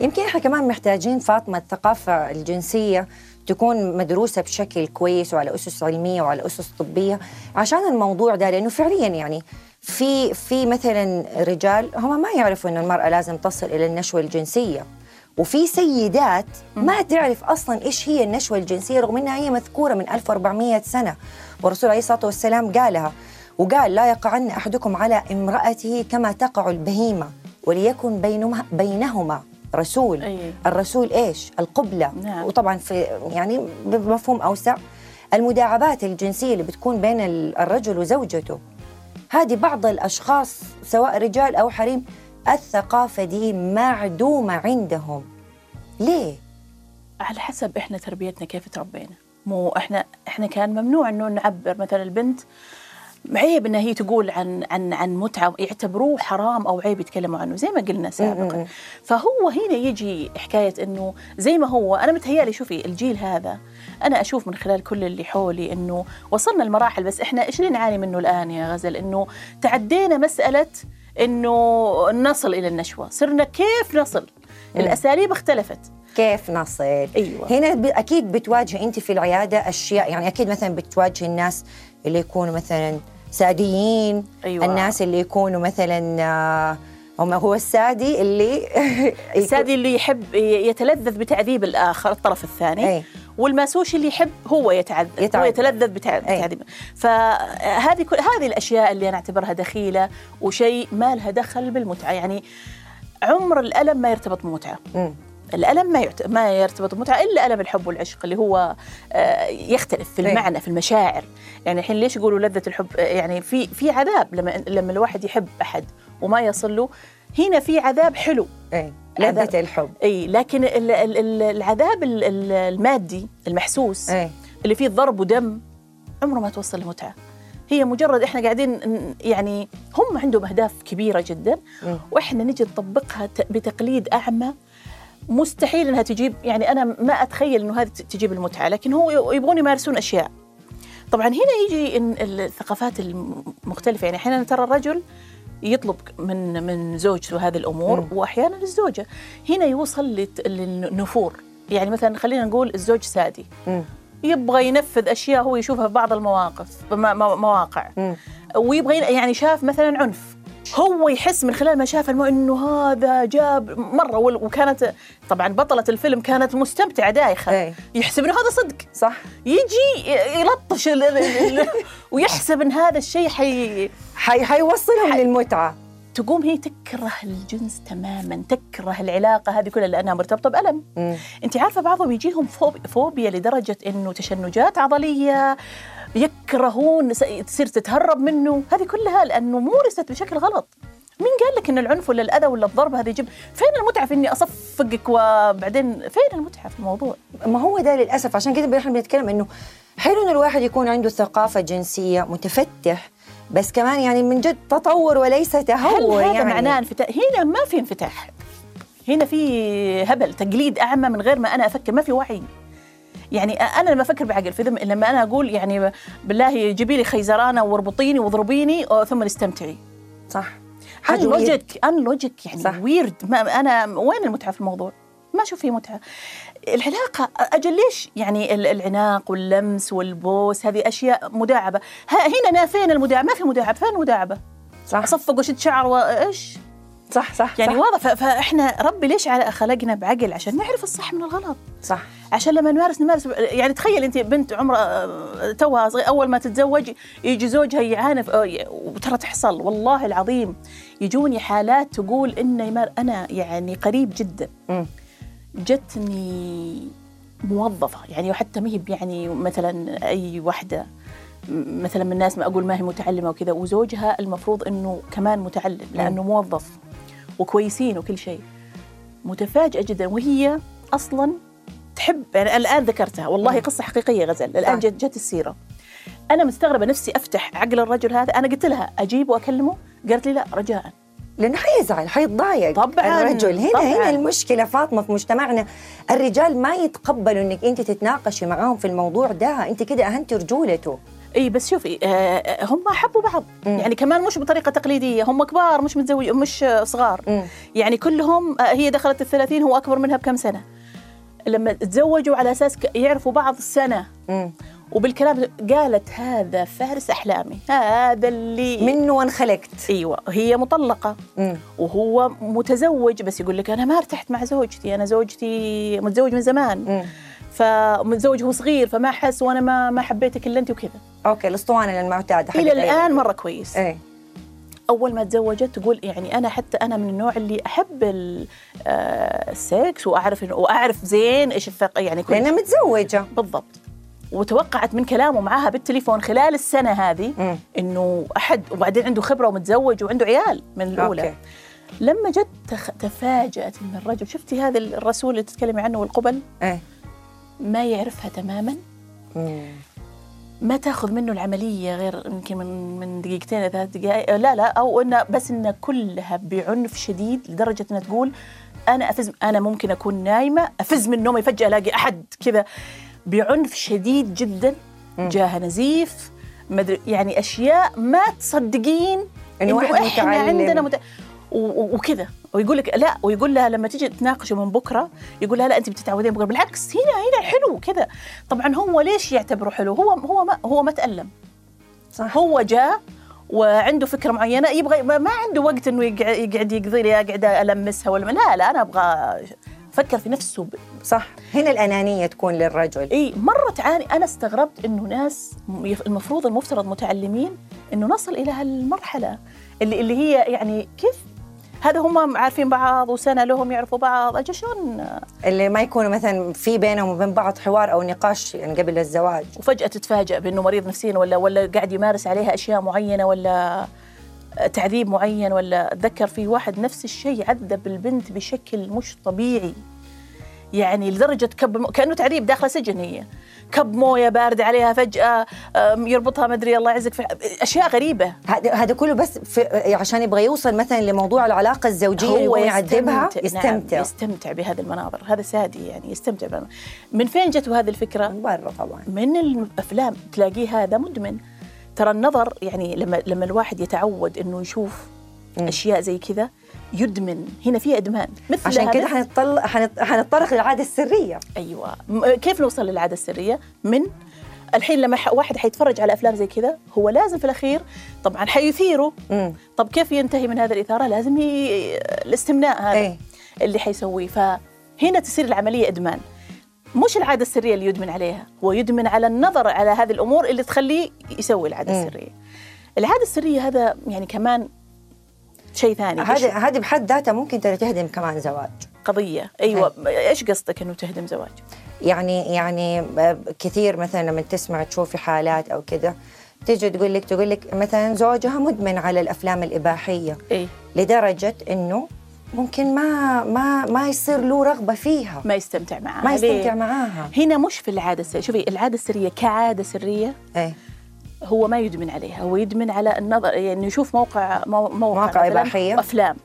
يمكن إحنا كمان محتاجين فاطمة الثقافة الجنسية تكون مدروسة بشكل كويس وعلى أسس علمية وعلى أسس طبية عشان الموضوع ده، لأنه فعلياً يعني في في مثلاً رجال هم ما يعرفوا إنه المرأة لازم تصل إلى النشوة الجنسية، وفي سيدات ما تعرف أصلاً إيش هي النشوة الجنسية رغم أنها هي مذكورة من ألف وأربعمائة سنة، والرسول عليه الصلاة والسلام قالها وقال لا يقعن أحدكم على امرأته كما تقع البهيمة وليكن بينهما رسول. أيه. الرسول إيش؟ القبلة. نعم. وطبعاً في يعني بمفهوم أوسع المداعبات الجنسية اللي بتكون بين الرجل وزوجته، هذه بعض الأشخاص سواء رجال أو حريم الثقافة دي معدومة عندهم. ليه؟ على حسب إحنا تربيتنا كيف تربينا، مو إحنا إحنا كان ممنوع إنه نعبر، مثلا البنت عيب إن هي تقول عن عن عن متعة، يعتبروه حرام أو عيب يتكلموا عنه زي ما قلنا سابقا. فهو هنا يجي حكاية إنه زي ما هو، أنا متهيألي شوفي الجيل هذا أنا أشوف من خلال كل اللي حولي إنه وصلنا المراحل، بس إحنا إيش اللي نعاني منه الآن يا غزل؟ إنه تعدينا مسألة إنه نصل إلى النشوة، صرنا كيف نصل؟ مم. الأساليب اختلفت، كيف نصل؟ أيوة. هنا أكيد بتواجه أنت في العيادة أشياء، يعني أكيد مثلا بتواجه الناس اللي يكونوا مثلا ساديين. أيوة. الناس اللي يكونوا مثلا هم هو السادي اللي السادي اللي يحب يتلذذ بتعذيب الآخر الطرف الثاني. أي. والماسوش اللي يحب هو يتعذب، يتعذب. هو يتلذذ بتعذيب. فهذه كل هذه الأشياء اللي أنا أعتبرها دخيلة وشيء ما لها دخل بالمتعة، يعني عمر الألم ما يرتبط بمتعة. م. الألم ما ما يرتبط بمتعة إلا ألم الحب والعشق اللي هو يختلف في المعنى في المشاعر، يعني الحين ليش يقولوا لذة الحب؟ يعني في في عذاب لما لما الواحد يحب أحد وما يصل له، هنا في عذاب حلو. أي. لذة الحب. أي. لكن ال ال ال العذاب ال ال المادي المحسوس. أي. اللي فيه ضرب ودم عمره ما توصل لمتعة، هي مجرد إحنا قاعدين يعني هم عندهم أهداف كبيرة جدا. م. وإحنا نجي نطبقها بتقليد أعمى، مستحيل إنها تجيب، يعني أنا ما أتخيل إنه هذه تجيب المتعة، لكن هو يبغون يمارسون أشياء. طبعا هنا يجي الثقافات المختلفة، يعني أحيانا ترى الرجل يطلب من من زوجته هذه الأمور. م. وأحيانا الزوجة هنا يوصل للنفور، يعني مثلا خلينا نقول الزوج سادي. م. يبغى ينفذ أشياء هو يشوفها في بعض المواقف مواقع. م. ويبغى يعني شاف مثلا عنف، هو يحس من خلال ما شاف إنه هذا جاب مرة، وكانت طبعا بطلة الفيلم كانت مستمتعة دايخة. أي. يحسب إنه هذا صدق. صح. يجي يلطش ويحسب إن هذا الشيء حي حي حيوصلهم حي... للمتعة. تقوم هي تكره الجنس تماما، تكره العلاقة هذه كلها لأنها مرتبطة بألم. م. أنت عارفة بعضهم يجيهم فوبيا لدرجة إنه تشنجات عضلية، يكرهون تصير تتهرب منه، هذه كلها لأنه مورست بشكل غلط. مين قال لك إن العنف ولا الأذى ولا الضرب هذا يجيب؟ فين المتعة في إني أصفقك وبعدين فين المتعة في الموضوع؟ ما هو ده للأسف، عشان كده إحنا بنتكلم إنه حلو إن الواحد يكون عنده ثقافة جنسية متفتح، بس كمان يعني من جد تطور وليس تهور. هذا يعني معناه انفتاح، هنا ما في انفتاح، هنا في هبل تقليد أعمى من غير ما أنا أفكر، ما في وعي. يعني انا لما افكر بعقل في لما انا اقول يعني بالله جيبي لي خيزرانه واربطيني واضربيني ثم استمتعي. صح. حاجه لوجيك ان لوجيك يعني صح. ويرد. ما انا وين المتعه في الموضوع؟ ما اشوف فيه متعه. العلاقه اجل ليش يعني العناق واللمس والبوس هذه اشياء مداعبه. هنا انا فين المداعبه؟ ما في مداعبه. فين المداعبه؟ صح. اصفق وشد شعر وايش؟ صح صح يعني صح. واضح. فاحنا ربي ليش على خلقنا بعقل؟ عشان نعرف الصح من الغلط. صح. عشان لما نمارس نمارس يعني تخيل انت بنت عمرها توها صغير اول ما تتزوج يجي زوجها يعانف. وترى تحصل والله العظيم يجوني حالات تقول ان انا يعني قريب جدا م. جتني موظفه يعني وحتى مهب يعني مثلا اي وحده مثلا من الناس ما اقول ما هي متعلمه وكذا وزوجها المفروض انه كمان متعلم لانه موظف وكويسين وكل شيء. متفاجئه جدا وهي اصلا تحب يعني الان ذكرتها والله قصه حقيقيه غزل الان جت جت السيره. انا مستغربه نفسي افتح عقل الرجل هذا. انا قلت لها اجيب واكلمه قالت لي لا رجاء لأنه حيزعل حيتضايق طبعاً الرجل. هنا طبعاً. هنا المشكلة فاطمة في مجتمعنا الرجال ما يتقبلوا إنك أنت تتناقشي معاهم في الموضوع ده. أنت كده أهنتي رجولته. إيه بس شوفي آه هم حبوا بعض م. يعني كمان مش بطريقة تقليدية. هم كبار مش متزوج مش صغار م. يعني كلهم آه هي دخلت الثلاثين هو أكبر منها بكم سنة. لما تزوجوا على أساس يعرفوا بعض سنة م. وبالكلام قالت هذا فارس أحلامي هذا اللي منه انخلقت. أيوة هي مطلقة م. وهو متزوج بس يقول لك أنا ما ارتحت مع زوجتي. أنا زوجتي متزوج من زمان م. فمتزوج هو صغير فما حس وأنا ما ما حبيتك إلا أنت وكذا. أوكي الأسطوانة المعتادة إلى الآن مرة كويس. أي. أول ما تزوجت تقول يعني أنا حتى أنا من النوع اللي أحب السكس وأعرف وأعرف زين إيش الفرق يعني كل. لأنها متزوجة بالضبط. وتوقعت من كلامه معاها بالتليفون خلال السنة هذه إنه أحد وبعدين عنده خبرة ومتزوج وعنده عيال من الأولى. أوكي. لما جت تخ... تفاجأت من الرجل. شفتي هذا الرسول اللي تتكلمي عنه والقبل أه. ما يعرفها تماماً مم. ما تأخذ منه العملية غير يمكن من, من دقيقتين إلى ثلاث دقائق لا لا أو إنه بس إنه كلها بعنف شديد لدرجة إنها تقول أنا أفز أنا ممكن أكون نايمة أفز من النوم فجأة ألاقي أحد كذا بعنف شديد جدا جاه نزيف مدري يعني أشياء ما تصدقين إنه إحنا عندنا مت... وكذا. ويقول لك لا ويقول لها لما تيجي تناقشه من بكرة يقول لها لا أنت بتتعودين بكرة. بالعكس هنا هنا حلو كذا. طبعا هو ليش يعتبره حلو؟ هو هو ما هو ما تألم. صح. هو جاء وعنده فكرة معينة يبغى ما عنده وقت إنه يقعد يقضي لي أقعد ألمسها ولا لا لا أنا أبغى فكر في نفسه. صح. هنا الأنانية تكون للرجل. إيه مرة تعاني. أنا استغربت إنه ناس المفروض المفترض متعلمين إنه نصل إلى هالمرحلة اللي اللي هي يعني كيف هذا هم عارفين بعض وسنة لهم يعرفوا بعض أجل شلون اللي ما يكونوا مثلا في بينهم وبين بعض حوار أو نقاش يعني قبل الزواج. وفجأة تتفاجأ بإنه مريض نفسيا ولا ولا قاعد يمارس عليها أشياء معينة ولا تعذيب معين. ولا أتذكر في واحد نفس الشيء عذب البنت بشكل مش طبيعي يعني لدرجة كب مو... كأنه تعذيب داخل سجن. هي كب موية باردة عليها فجأة يربطها مدري الله يعزك في... أشياء غريبة. هذا كله بس في... عشان يبغى يوصل مثلا لموضوع العلاقة الزوجية هو يعذبها يستمتع. يستمتع. نعم. يستمتع بهذه المناظر. هذا سادي يعني يستمتع بها. من فين جته هذه الفكرة؟ من برا طبعا من الأفلام. تلاقيه هذا مدمن. ترى النظر يعني لما لما الواحد يتعود انه يشوف م. اشياء زي كذا يدمن. هنا في ادمان. عشان كذا حنطلق حنتطرق للعاده السريه. ايوه كيف نوصل للعاده السريه؟ من الحين لما واحد حيتفرج على افلام زي كذا هو لازم في الاخير طبعا حيثيره. طب كيف ينتهي من هذا الاثاره؟ لازم ي... الاستمناء هذا ايه؟ اللي حيسويه. فهنا تصير العمليه ادمان. مش العادة السرية اللي يدمن عليها هو يدمن على النظر على هذه الأمور اللي تخليه يسوي العادة م. السرية. العادة السرية هذا يعني كمان شيء ثاني. هذا هذه بحد ذاتها ممكن تهدم كمان زواج قضية. أيوة. هي. إيش قصدك إنه تهدم زواج؟ يعني يعني كثير مثلا لما تسمع تشوفي حالات أو كذا تيجي تقول لك تقول لك مثلا زوجها مدمن على الأفلام الإباحية. إيه؟ لدرجة إنه ممكن ما ما ما يصير له رغبة فيها. ما يستمتع معاها. ما يستمتع معاها. هنا مش في العادة السرية. شوفي العادة السرية كعادة سرية ايه هو ما يدمن عليها. هو يدمن على النظر يعني يشوف موقع موقع, موقع إباحية أفلام.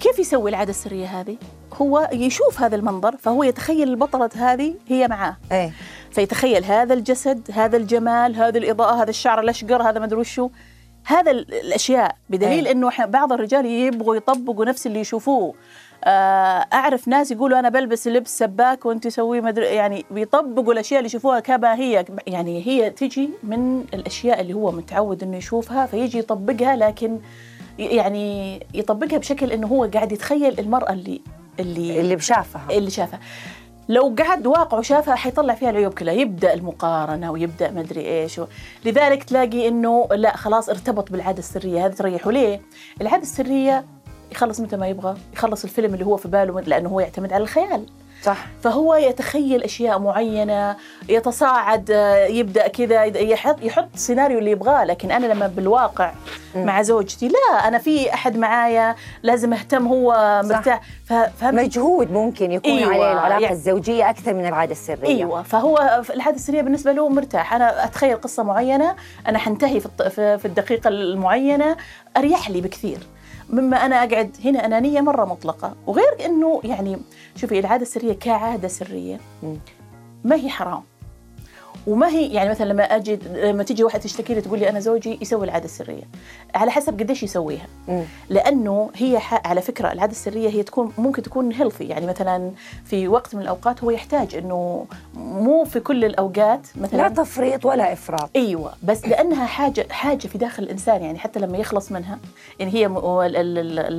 كيف يسوي العادة السرية هذه؟ هو يشوف هذا المنظر فهو يتخيل البطلة هذه هي معاه أي. فيتخيل هذا الجسد، هذا الجمال، هذه الإضاءة، هذا الشعر الأشقر، هذا ما أدري وشو، هذا الأشياء، بدليل أي. إنه بعض الرجال يبغوا يطبقوا نفس اللي يشوفوه. أعرف ناس يقولوا أنا بلبس لبس سباك وأنت سوي مدري، يعني بيطبقوا الأشياء اللي يشوفوها كما هي، يعني هي تجي من الأشياء اللي هو متعود إنه يشوفها فيجي يطبقها، لكن يعني يطبقها بشكل إنه هو قاعد يتخيل المرأة اللي اللي اللي بشافها اللي شافها. لو قعد واقعه شافها حيطلع فيها العيوب كلها، يبدأ المقارنة ويبدأ مدري إيش و... لذلك تلاقي إنه لا خلاص ارتبط بالعادة السرية هذا تريحه. ليه؟ العادة السرية يخلص متى ما يبغى، يخلص الفيلم اللي هو في باله، لأنه هو يعتمد على الخيال صح. فهو يتخيل أشياء معينة، يتصاعد، يبدأ كذا، يحط يحط سيناريو اللي يبغاه. لكن أنا لما بالواقع م. مع زوجتي لا، أنا في أحد معايا لازم أهتم، هو مرتاح، مجهود ممكن يكون أيوة عليه العلاقة يعني الزوجية أكثر من العادة السرية أيوة. فهو العادة السرية بالنسبة له مرتاح، أنا أتخيل قصة معينة، أنا حنتهي في الدقيقة المعينة، أريح لي بكثير مما أنا أقعد هنا أنانية مرة مطلقة. وغير أنه يعني شوفي العادة السرية كعادة سرية ما هي حرام، وما هي يعني مثلا لما أجي لما تيجي واحدة تشتكي لي تقول لي أنا زوجي يسوي العادة السرية، على حسب قديش يسويها. لأنه هي على فكرة العادة السرية هي تكون ممكن تكون هيلثي، يعني مثلا في وقت من الأوقات هو يحتاج إنه مو في كل الأوقات مثلا، لا تفريط ولا إفراط أيوة، بس لأنها حاجة حاجة في داخل الإنسان، يعني حتى لما يخلص منها، يعني هي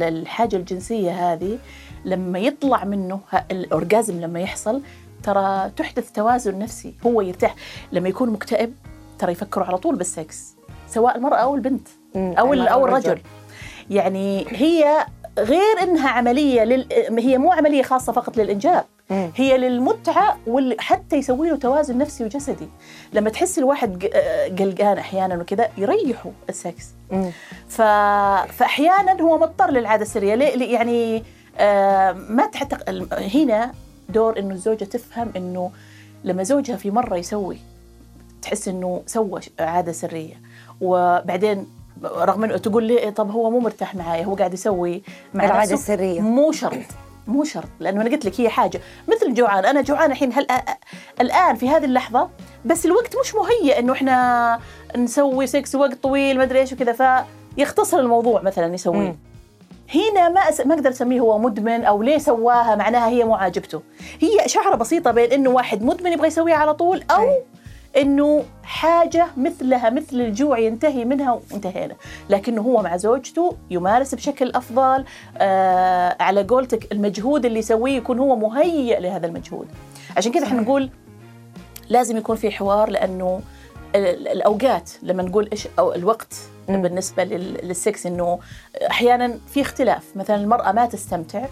الحاجة الجنسية هذه لما يطلع منه الأورجازم لما يحصل ترى تحدث توازن نفسي، هو يرتاح. لما يكون مكتئب ترى يفكروا على طول بالسكس، سواء المرأة أو البنت أو أو الرجل. يعني هي غير إنها عملية لل... هي مو عملية خاصة فقط للإنجاب، هي للمتعة وحتى يسوي له توازن نفسي وجسدي. لما تحس الواحد قلقان أحياناً وكذا يريحوا السكس. ف... فأحياناً هو مضطر للعادة السرية، ليه؟ يعني آه ما تحت... هنا دور إنه الزوجة تفهم إنه لما زوجها في مرة يسوي تحس إنه سوى عادة سرية، وبعدين رغم إنه تقول لي طب هو مو مرتاح معايا، هو قاعد يسوي مع العادة السرية، مو شرط مو شرط، لأنه أنا قلت لك هي حاجة مثل جوعان، أنا جوعان الحين هل الآن في هذه اللحظة، بس الوقت مش مهيئ إنه إحنا نسوي سكس وقت طويل ما أدري إيش وكذا، فيختصر الموضوع مثلا يسويه. هنا ما أس... ما أقدر أسميه هو مدمن أو ليه سواها، معناها هي مو عاجبته، هي إشارة بسيطة بين إنه واحد مدمن يبغى يسويها على طول، أو إنه حاجة مثلها مثل الجوع ينتهي منها وانتهينا. لكنه هو مع زوجته يمارس بشكل أفضل، آه على قولتك المجهود اللي يسويه يكون هو مهيئ لهذا المجهود. عشان كذا إحنا نقول لازم يكون في حوار، لأنه الأوقات لما نقول إيش أو الوقت بالنسبة للسكس، إنه أحياناً في اختلاف، مثلاً المرأة ما تستمتع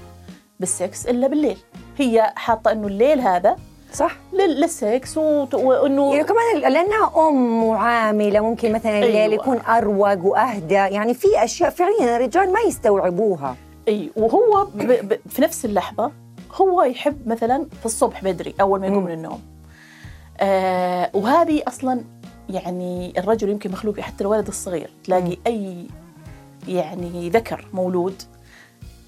بالسكس إلا بالليل، هي حاطة إنه الليل هذا صح للسكس، وإنه يعني كمان لأنها أم وعاملة ممكن مثلاً الليل أيوة. يكون أروق وأهدى، يعني في أشياء فعلياً الرجال ما يستوعبوها أي أيوة. وهو ب ب في نفس اللحظة هو يحب مثلاً في الصبح بدري أول ما يقوم من النوم، آه وهذه أصلاً يعني الرجل يمكن مخلوق، حتى الولد الصغير تلاقي أي يعني ذكر مولود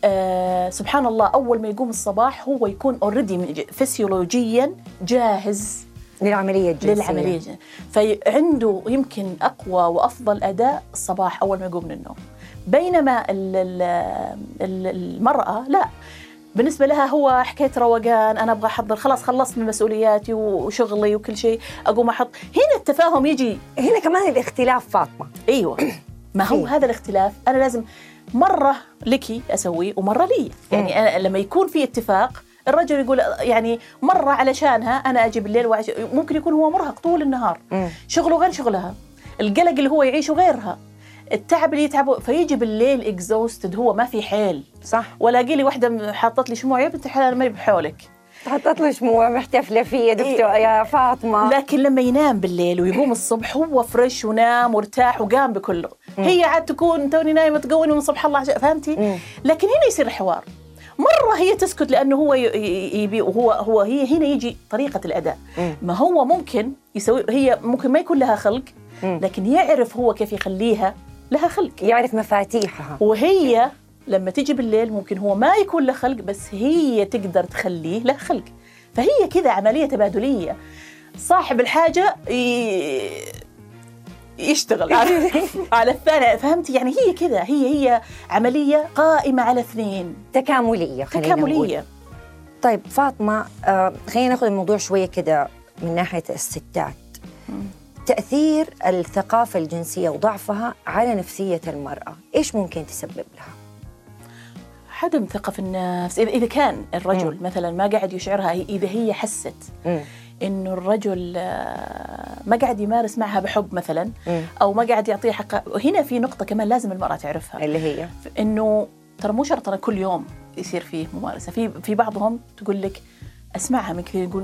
آه سبحان الله أول ما يقوم الصباح هو يكون أوريدي فسيولوجياً جاهز للعملية الجنسية للعملية الجنسية. فعنده يمكن أقوى وأفضل أداء الصباح أول ما يقوم من النوم، بينما ال ال ال المرأة لا، بالنسبة لها هو حكاية روقان، أنا أبغى أحضر خلاص، خلصت من مسؤولياتي وشغلي وكل شيء، أقوم أحط. هنا التفاهم يجي، هنا كمان الاختلاف فاطمة أيوة، ما هو هذا الاختلاف، أنا لازم مرة لكي أسوي ومرة لي، يعني أنا لما يكون في اتفاق الرجل يقول يعني مرة علشانها أنا أجي بالليل وعش... ممكن يكون هو مرهق طول النهار، شغله غير شغلها، القلق اللي هو يعيشه غيرها، التعب اللي يتعبه، فيجي بالليل اكزوستد، هو ما في حيل صح. ولاقي لي واحده حاطت لي شموع، يا بنت الحلال ما بحولك حاطت لي شموع، محتفله فيا دكتور يا فاطمه. لكن لما ينام بالليل ويقوم الصبح هو فريش ونام وارتاح وقام بكله، هي عاد تكون توني نايمه تقوم سبحان الله، فهمتي؟ لكن هنا يصير حوار، مره هي تسكت لانه هو يبي، وهو هو هي هنا يجي طريقه الاداء، ما هو ممكن يسوي، هي ممكن ما يكون لها خلق، لكن يعرف هو كيف يخليها لها خلق، يعرف مفاتيحها، وهي لما تيجي بالليل ممكن هو ما يكون له خلق بس هي تقدر تخليه له خلق. فهي كذا عملية تبادلية، صاحب الحاجة يشتغل على الثاني، فهمت يعني؟ هي كذا، هي هي عملية قائمة على اثنين، تكاملية، خلينا نقول تكاملية. طيب فاطمة، آه خلينا ناخذ الموضوع شوية كذا من ناحية الستات. تأثير الثقافة الجنسية وضعفها على نفسية المرأة، إيش ممكن تسبب لها؟ عدم ثقة في النفس. إذا كان الرجل مم. مثلا ما قاعد يشعرها، إذا هي حست مم. إنه الرجل ما قاعد يمارس معها بحب مثلا، مم. أو ما قاعد يعطيها حقها. وهنا في نقطة كمان لازم المرأة تعرفها، اللي هي إنه ترى مو شرط أنا كل يوم يصير فيه ممارسة. في في بعضهم تقول لك، أسمعها من كثير يقول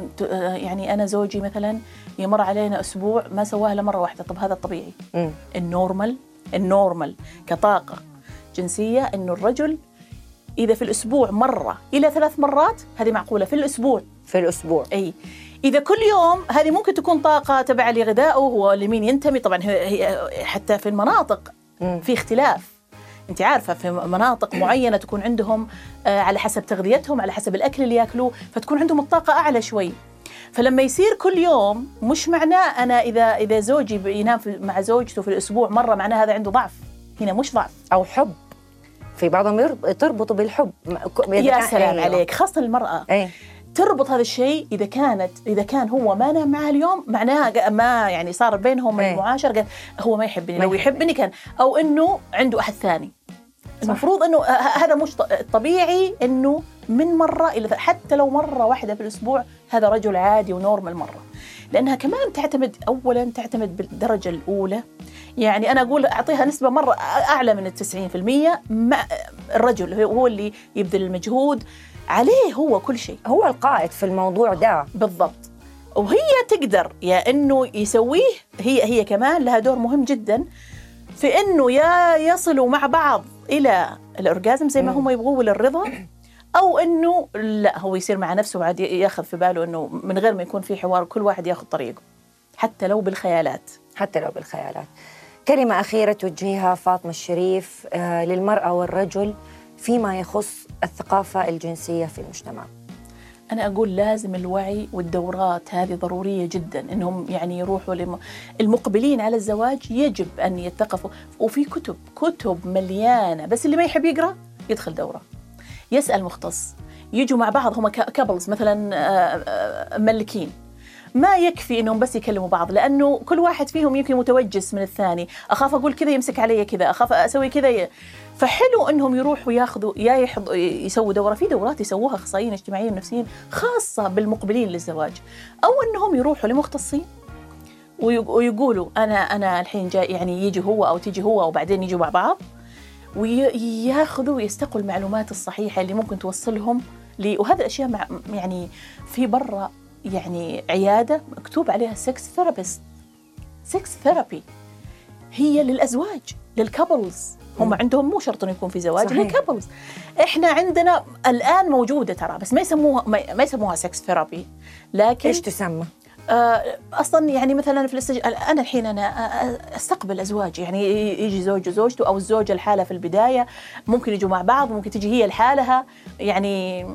يعني أنا زوجي مثلا يمر علينا أسبوع ما سواها إلا مرة واحدة. طب هذا الطبيعي. مم. النورمال النورمال كطاقة جنسية إنه الرجل إذا في الأسبوع مرة إلى ثلاث مرات هذه معقولة في الأسبوع. في الأسبوع. أي إذا كل يوم هذه ممكن تكون طاقة تبع لغذائه هو، لمين ينتمي طبعا. هي حتى في المناطق م. في اختلاف، أنت عارفة، في مناطق معينة تكون عندهم آه على حسب تغذيتهم، على حسب الأكل اللي يأكلوه، فتكون عندهم الطاقة أعلى شوي. فلما يصير كل يوم، مش معناه أنا إذا إذا زوجي ينام مع زوجته في الأسبوع مرة معناه هذا عنده ضعف. هنا مش ضعف أو حب، في بعضهم تربط بالحب. يا سلام عليك، خاصة المرأة أي. تربط هذا الشيء. إذا كانت إذا كان هو ما نام معها اليوم معناها ما يعني صار بينهم المعاشرة، هو ما يحبني، لو يحبني كان، أو إنه عنده أحد ثاني. المفروض إنه هذا مش طبيعي، إنه من مرة إلى حتى لو مرة واحدة في الأسبوع هذا رجل عادي ونورمال مرة. لأنها كمان تعتمد، أولاً تعتمد بالدرجة الأولى، يعني أنا أقول أعطيها نسبة مرة أعلى من التسعين في المية. الرجل هو اللي يبذل المجهود، عليه هو كل شيء، هو القائد في الموضوع ده بالضبط. وهي تقدر يا إنه يسويه، هي هي كمان لها دور مهم جداً في إنه يا يصلوا مع بعض إلى الأورجازم زي ما هم يبغوا للرضا، أو إنه لا هو يصير مع نفسه وعاد ياخذ في باله إنه من غير ما يكون في حوار، كل واحد ياخذ طريقه حتى لو بالخيالات. حتى لو بالخيالات. كلمة أخيرة توجهها فاطمة الشريف آه للمرأة والرجل فيما يخص الثقافة الجنسية في المجتمع. أنا أقول لازم الوعي والدورات هذه ضرورية جدا، إنهم يعني يروحوا لم... المقبلين على الزواج يجب أن يتثقفوا. وفي كتب كتب مليانة، بس اللي ما يحب يقرأ يدخل دورة، يسأل مختص، يجوا مع بعض هم كابلز مثلا ملكين. ما يكفي إنهم بس يكلموا بعض، لأنه كل واحد فيهم يمكن متوجس من الثاني، أخاف أقول كذا يمسك علي كذا، أخاف أسوي كذا ي... فحلو إنهم يروحوا ياخذوا يا يحض... يسووا دورة. في دورات يسووها أخصائيين اجتماعيين ونفسيين خاصة بالمقبلين للزواج، أو إنهم يروحوا لمختصين ويقولوا أنا أنا الحين جاي، يعني يجي هو أو تيجي هو وبعدين يجوا مع بعض وياخذوا ويستقوا المعلومات الصحيحة اللي ممكن توصلهم ل... وهذه الأشياء مع... يعني في برا يعني عيادة مكتوب عليها سكس ثيرابيست، سكس ثيرابي هي للأزواج، للكابلز. هم عندهم مو شرط إنه يكون في زواج، للكابلز. إحنا عندنا الآن موجودة ترى، بس ما يسموها ما يسموها سكس ثيرابي. لكن إيش تسمى؟ آه أصلاً يعني مثلاً في الاستج... أنا الحين أنا أستقبل أزواج، يعني يجي زوج وزوجته أو الزوجة الحالة في البداية، ممكن يجوا مع بعض، ممكن تجي هي لحالها، يعني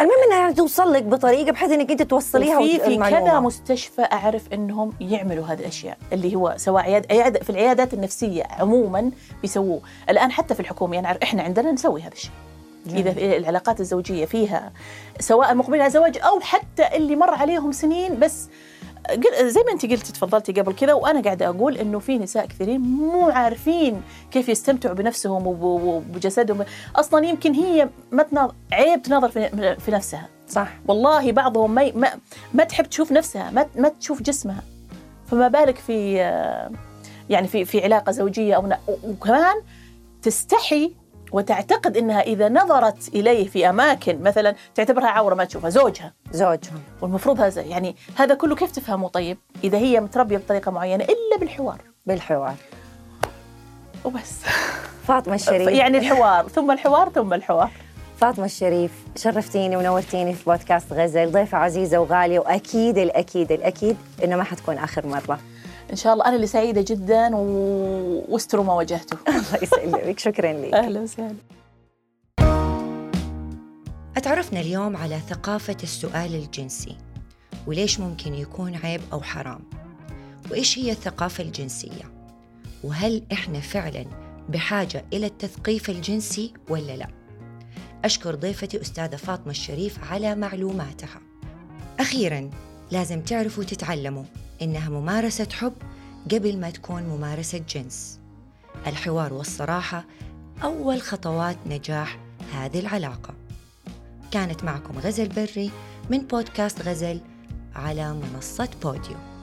المهم انها توصل لك بطريقه بحيث انك انت توصليها. وفي في كذا مستشفى اعرف انهم يعملوا هذه الاشياء، اللي هو سواء عياده في العيادات النفسيه عموما بيسووه الان، حتى في الحكومه. يعني احنا عندنا نسوي هذا الشيء. اذا العلاقات الزوجيه فيها سواء مقبلين على زواج او حتى اللي مر عليهم سنين، بس زي ما انت قلتي تفضلتي قبل كذا، وانا قاعده اقول انه في نساء كثيرين مو عارفين كيف يستمتعوا بنفسهم وبجسدهم اصلا. يمكن هي ما تناظر، عيب تناظر في نفسها، صح؟ والله بعضهم ما ما, ما تحب تشوف نفسها، ما ما تشوف جسمها، فما بالك في يعني في في علاقه زوجيه او. وكمان تستحي وتعتقد انها اذا نظرت اليه في اماكن مثلا تعتبرها عوره ما تشوفها زوجها زوجها والمفروض هذا يعني هذا كله كيف تفهمه؟ طيب اذا هي متربيه بطريقه معينه الا بالحوار بالحوار وبس. فاطمه الشريف يعني الحوار ثم الحوار ثم الحوار. فاطمه الشريف، شرفتيني ونورتيني في بودكاست غزل، ضيفه عزيزه وغاليه، واكيد الاكيد الاكيد انه ما حتكون اخر مره إن شاء الله. أنا اللي سعيدة جداً و... واستروا ما واجهته. الله يسلمك، شكراً لك. أهلاً وسهلاً. اتعرفنا اليوم على ثقافة السؤال الجنسي وليش ممكن يكون عيب أو حرام، وإيش هي الثقافة الجنسية، وهل إحنا فعلاً بحاجة إلى التثقيف الجنسي ولا لا. أشكر ضيفتي أستاذة فاطمة الشريف على معلوماتها. أخيراً لازم تعرفوا تتعلموا إنها ممارسة حب قبل ما تكون ممارسة جنس. الحوار والصراحة أول خطوات نجاح هذه العلاقة. كانت معكم غزل بري من بودكاست غزل على منصة بوديو.